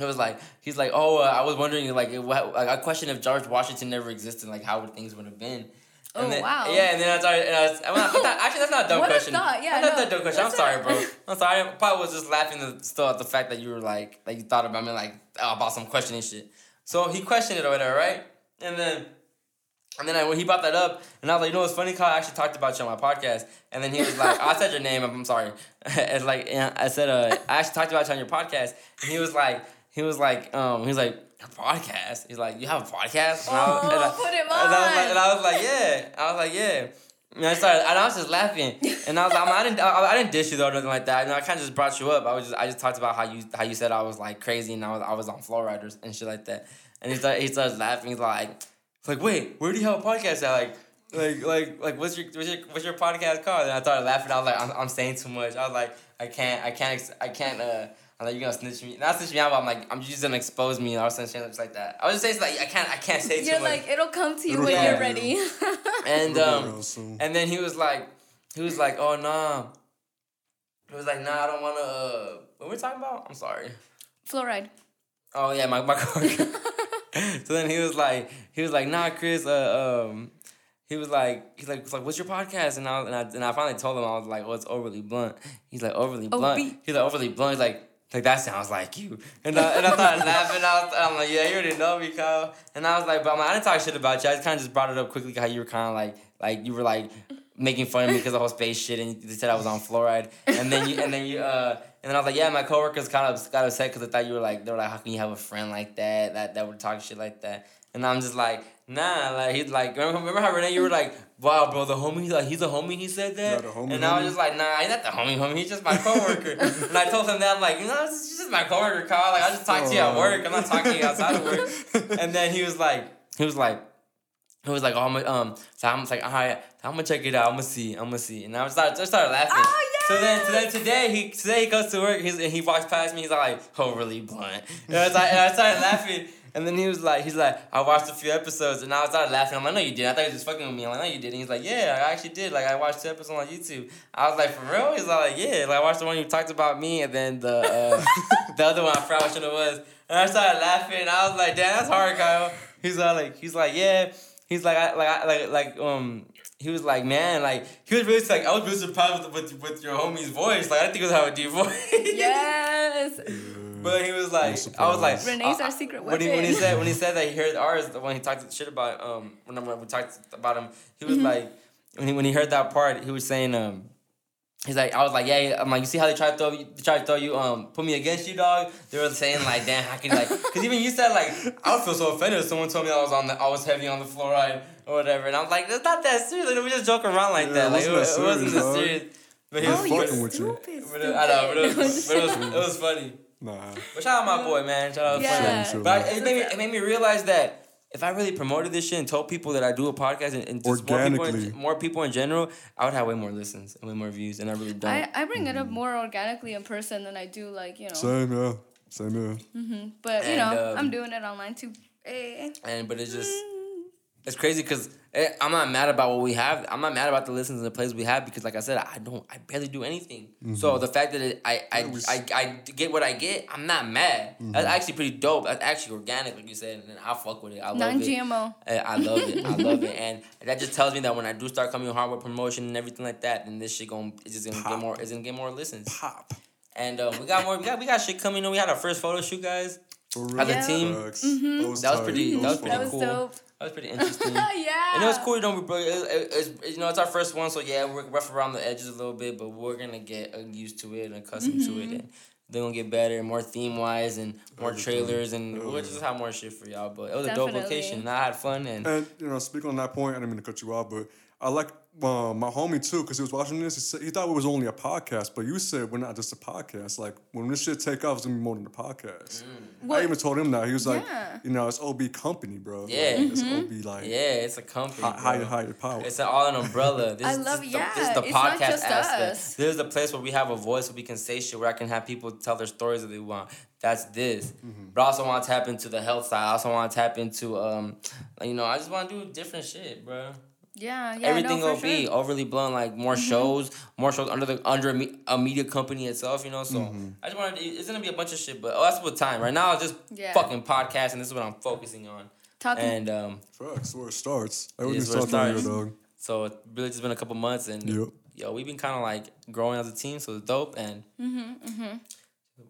It was like, he's like, oh, uh, I was wondering, like, it, what, like, I questioned if George Washington never existed, like, how would things would have been. And oh, then, wow. Yeah, and then I started, and I was, well, that's not, actually, that's not a dumb what question. What a thought, yeah. That's no, not a dumb question. I'm that? sorry, bro. I'm sorry. I probably was just laughing at, still at the fact that you were, like, that you thought about me, like, oh, about some questioning shit. So he questioned it or whatever, right? And then, and then I, when he brought that up, and I was like, you know what's funny, Kyle? I actually talked about you on my podcast. And then he was like, oh, I said your name, I'm sorry. It's like, and I said, uh, I actually talked about you on your podcast. And he was like, he was like, um, he was like, a podcast? He's like, you have a podcast? And oh, I, and I, put him on. And I, was like, and I was like, yeah. I was like, yeah. And I started, and I was just laughing. And I was like, I didn't, I, I didn't diss you though, or nothing like that. And I kind of just brought you up. I was just, I just talked about how you, how you said I was like crazy and I was, I was on Flow Riders and shit like that. And he started, he started laughing. He's like, he's like, wait, where do you have a podcast at? Like, like, like, like, what's your, what's your, what's your podcast called? And I started laughing. I was like, I'm, I'm saying too much. I was like, I can't, I can't, I can't. uh I'm like, you're gonna snitch me. Not snitch me out, but I'm like, I'm just gonna expose me and all sorts of shit like that. I was just saying, like, I can't, I can't say too much. You're like, it'll come to you it'll when you're ready. and um, and then he was like, he was like, oh, nah. He was like, nah, I don't wanna, uh, what were we talking about? I'm sorry. Fluoride. Oh, yeah, my, my coworker. So then he was like, he was like, nah, Chris, uh, um, He was like, he's like, was like, what's your podcast? And I, and I and I finally told him, I was like, oh, it's Overly Blunt. He's like, Overly Blunt. O B He's like, Overly Blunt. He's like, like that sounds like you. And I and I started laughing. I was, I'm like, yeah, you already know me, Kyle. And I was like, but I'm like, I didn't talk shit about you. I just kind of just brought it up quickly. How you were kind of like, like you were like making fun of me because of the whole space shit, and they said I was on fluoride. And then you, and then you, uh, and then I was like, yeah, my coworkers kind of got upset because they thought you were like, they were like, how can you have a friend like that that that would talk shit like that? And I'm just like, nah, like, he's like, remember, remember how Renee, you were like, wow, bro, the homie, like, he's a homie, he said that? Not a homie, and I was just like, nah, he's not the homie, homie, he's just my coworker. And I told him that, I'm like, no, he's just my coworker, Kyle, like, I just talk oh. to you at work, I'm not talking to you outside of work. And then he was like, he was like, he was like, oh, I'm, um, so I'm like, all right, I'm gonna check it out, I'm gonna see, I'm gonna see. And I started, I started laughing. Oh, yeah. So then, so then today, he today he goes to work, he's, and he walks past me, he's like, Overly Blunt. And I, was like, and I started laughing. And then he was like, he's like, I watched a few episodes, and I started laughing. I'm like, no, you did. I thought you were just fucking with me. I'm like, no, you didn't. He's like, yeah, I actually did. Like, I watched two episodes on YouTube. I was like, for real? He's like, yeah. Like, I watched the one you talked about me, and then the uh, the other one, I forgot which one it was. And I started laughing, and I was like, damn, that's hard, Kyle. He's like, he's like, yeah. He's like, I, like, I, like, like, um. He was like, man, like, he was really, like, I was really surprised with, with, with your homie's voice. Like, I think it was how a deep voice. Yes. But he was like, I was like, Renee's our secret weapon. When he, when he said when he said that he heard ours, when he talked shit about um when we talked about him, he was mm-hmm. like, when he when he heard that part, he was saying um, he's like, I was like, yeah, I'm like, you see how they try to throw you, they try to throw you um, put me against you, dog. They were saying like, damn, how can you like, because even you said like, I would feel so offended if someone told me I was on the I was heavy on the fluoride or whatever, and I'm like, it's not that serious. Like, we just joke around like yeah, that. Like it, was, serious, it wasn't that serious. But he was oh, fucking with you. But it, I know, but it was, but it was, it was funny. Nah. But shout out my boy, man. Shout out yeah. funny. But I, it, made me, it made me realize that if I really promoted this shit and told people that I do a podcast and, and just more people, in, more people in general, I would have way more listens and way more views, and I really don't. I, I bring mm-hmm. it up more organically in person than I do, like, you know. Same, yeah. Same, yeah. Mm-hmm. But, and, you know, um, I'm doing it online, too. Hey. And But it's just, it's crazy because I'm not mad about what we have. I'm not mad about the listens and the plays we have because, like I said, I don't, I barely do anything. Mm-hmm. So the fact that it, I, I, was... I, I, I get what I get, I'm not mad. Mm-hmm. That's actually pretty dope. That's actually organic, like you said, and I fuck with it. I love Non-G M O. it. I love it. I love it, and that just tells me that when I do start coming hard with promotion and everything like that, then this shit gonna, it's just gonna Pop. get more, it's gonna get more listens. Pop. And um, we got more, we got, we got shit coming. We had our first photo shoot, guys. For real. As a team. Mm-hmm. That was tight. pretty. That was, was pretty that was cool. Dope. That was pretty interesting. Yeah. And it was cool. You know, we, it, it, it, you know, it's our first one, so yeah, we're rough around the edges a little bit, but we're gonna get used to it and accustomed mm-hmm. to it, and they're gonna get better and more theme wise and more Everything. trailers, and oh, we'll just have more shit for y'all. But it was Definitely. a dope location, and I had fun. And, and you know, speaking on that point, I didn't mean to cut you off, but I like uh, my homie too because he was watching this. He said, he thought it was only a podcast, but you said we're not just a podcast. Like when this shit take off, it's gonna be more than a podcast. Mm. I even told him that. He was like, yeah. you know, it's O B company, bro. Yeah, like, mm-hmm. it's O B like yeah, it's a company. Higher, higher power. It's an all an umbrella. This I love this yeah. The, this is the it's podcast not just aspect. Us. This is the place where we have a voice where we can say shit, where I can have people tell their stories that they want. That's this. Mm-hmm. But I also want to tap into the health side. I also want to tap into um, you know, I just want to do different shit, bro. Yeah, yeah. Everything no, will sure. be overly blown, like more mm-hmm. shows, more shows under the under a, me, a media company itself, you know. So mm-hmm. I just wanted to, it's gonna be a bunch of shit, but oh, that's what time right now. I just yeah. fucking podcast, and this is what I'm focusing on. Talking. And um, Trucks, where it starts. Everything's where it starts. Here, dog. So it's really just been a couple months, and yep. yo, we've been kind of like growing as a team, so it's dope. And mm-hmm, mm-hmm.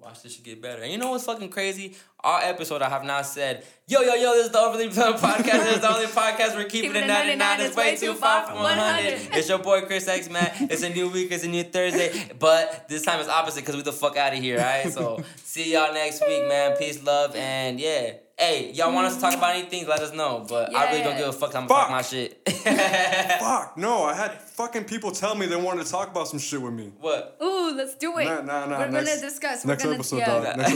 watch this shit get better. And you know what's fucking crazy? Our episode, I have not said, yo, yo, yo, this is the Overly Blown Podcast. This is the only podcast we're keeping it ninety-nine. It's way too far from one hundred. It's your boy, Chris X, man. It's a new week. It's a new Thursday. But this time it's opposite because we the fuck out of here, all right? So see y'all next week, man. Peace, love, and yeah. Hey, y'all want us to talk about anything? Let us know. But yeah. I really don't give a fuck. I'm gonna fuck my shit. Fuck. No, I had fucking people tell me they wanted to talk about some shit with me. What? Ooh, let's do it. Nah, nah, nah. We're next, gonna discuss. We're next, gonna, episode, yeah. dog. next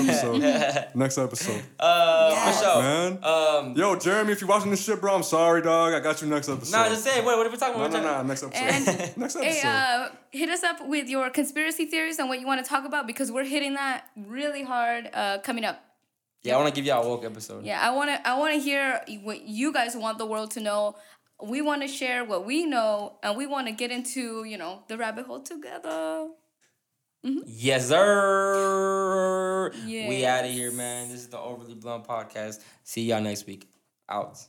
episode, Next episode. Uh, yes. For sure. Man. Um, Yo, Jeremy, if you're watching this shit, bro, I'm sorry, dog. I got you next episode. Nah, just say it. Wait, what are we talking about? No, no, no. Next episode. And next episode. Hey, uh, hit us up with your conspiracy theories and what you want to talk about because we're hitting that really hard uh, coming up. Yeah, I want to give y'all a woke episode. Yeah, I want to I want to hear what you guys want the world to know. We want to share what we know, and we want to get into, you know, the rabbit hole together. Mm-hmm. Yes, sir. Yes. We out of here, man. This is the Overly Blunt Podcast. See y'all next week. Out.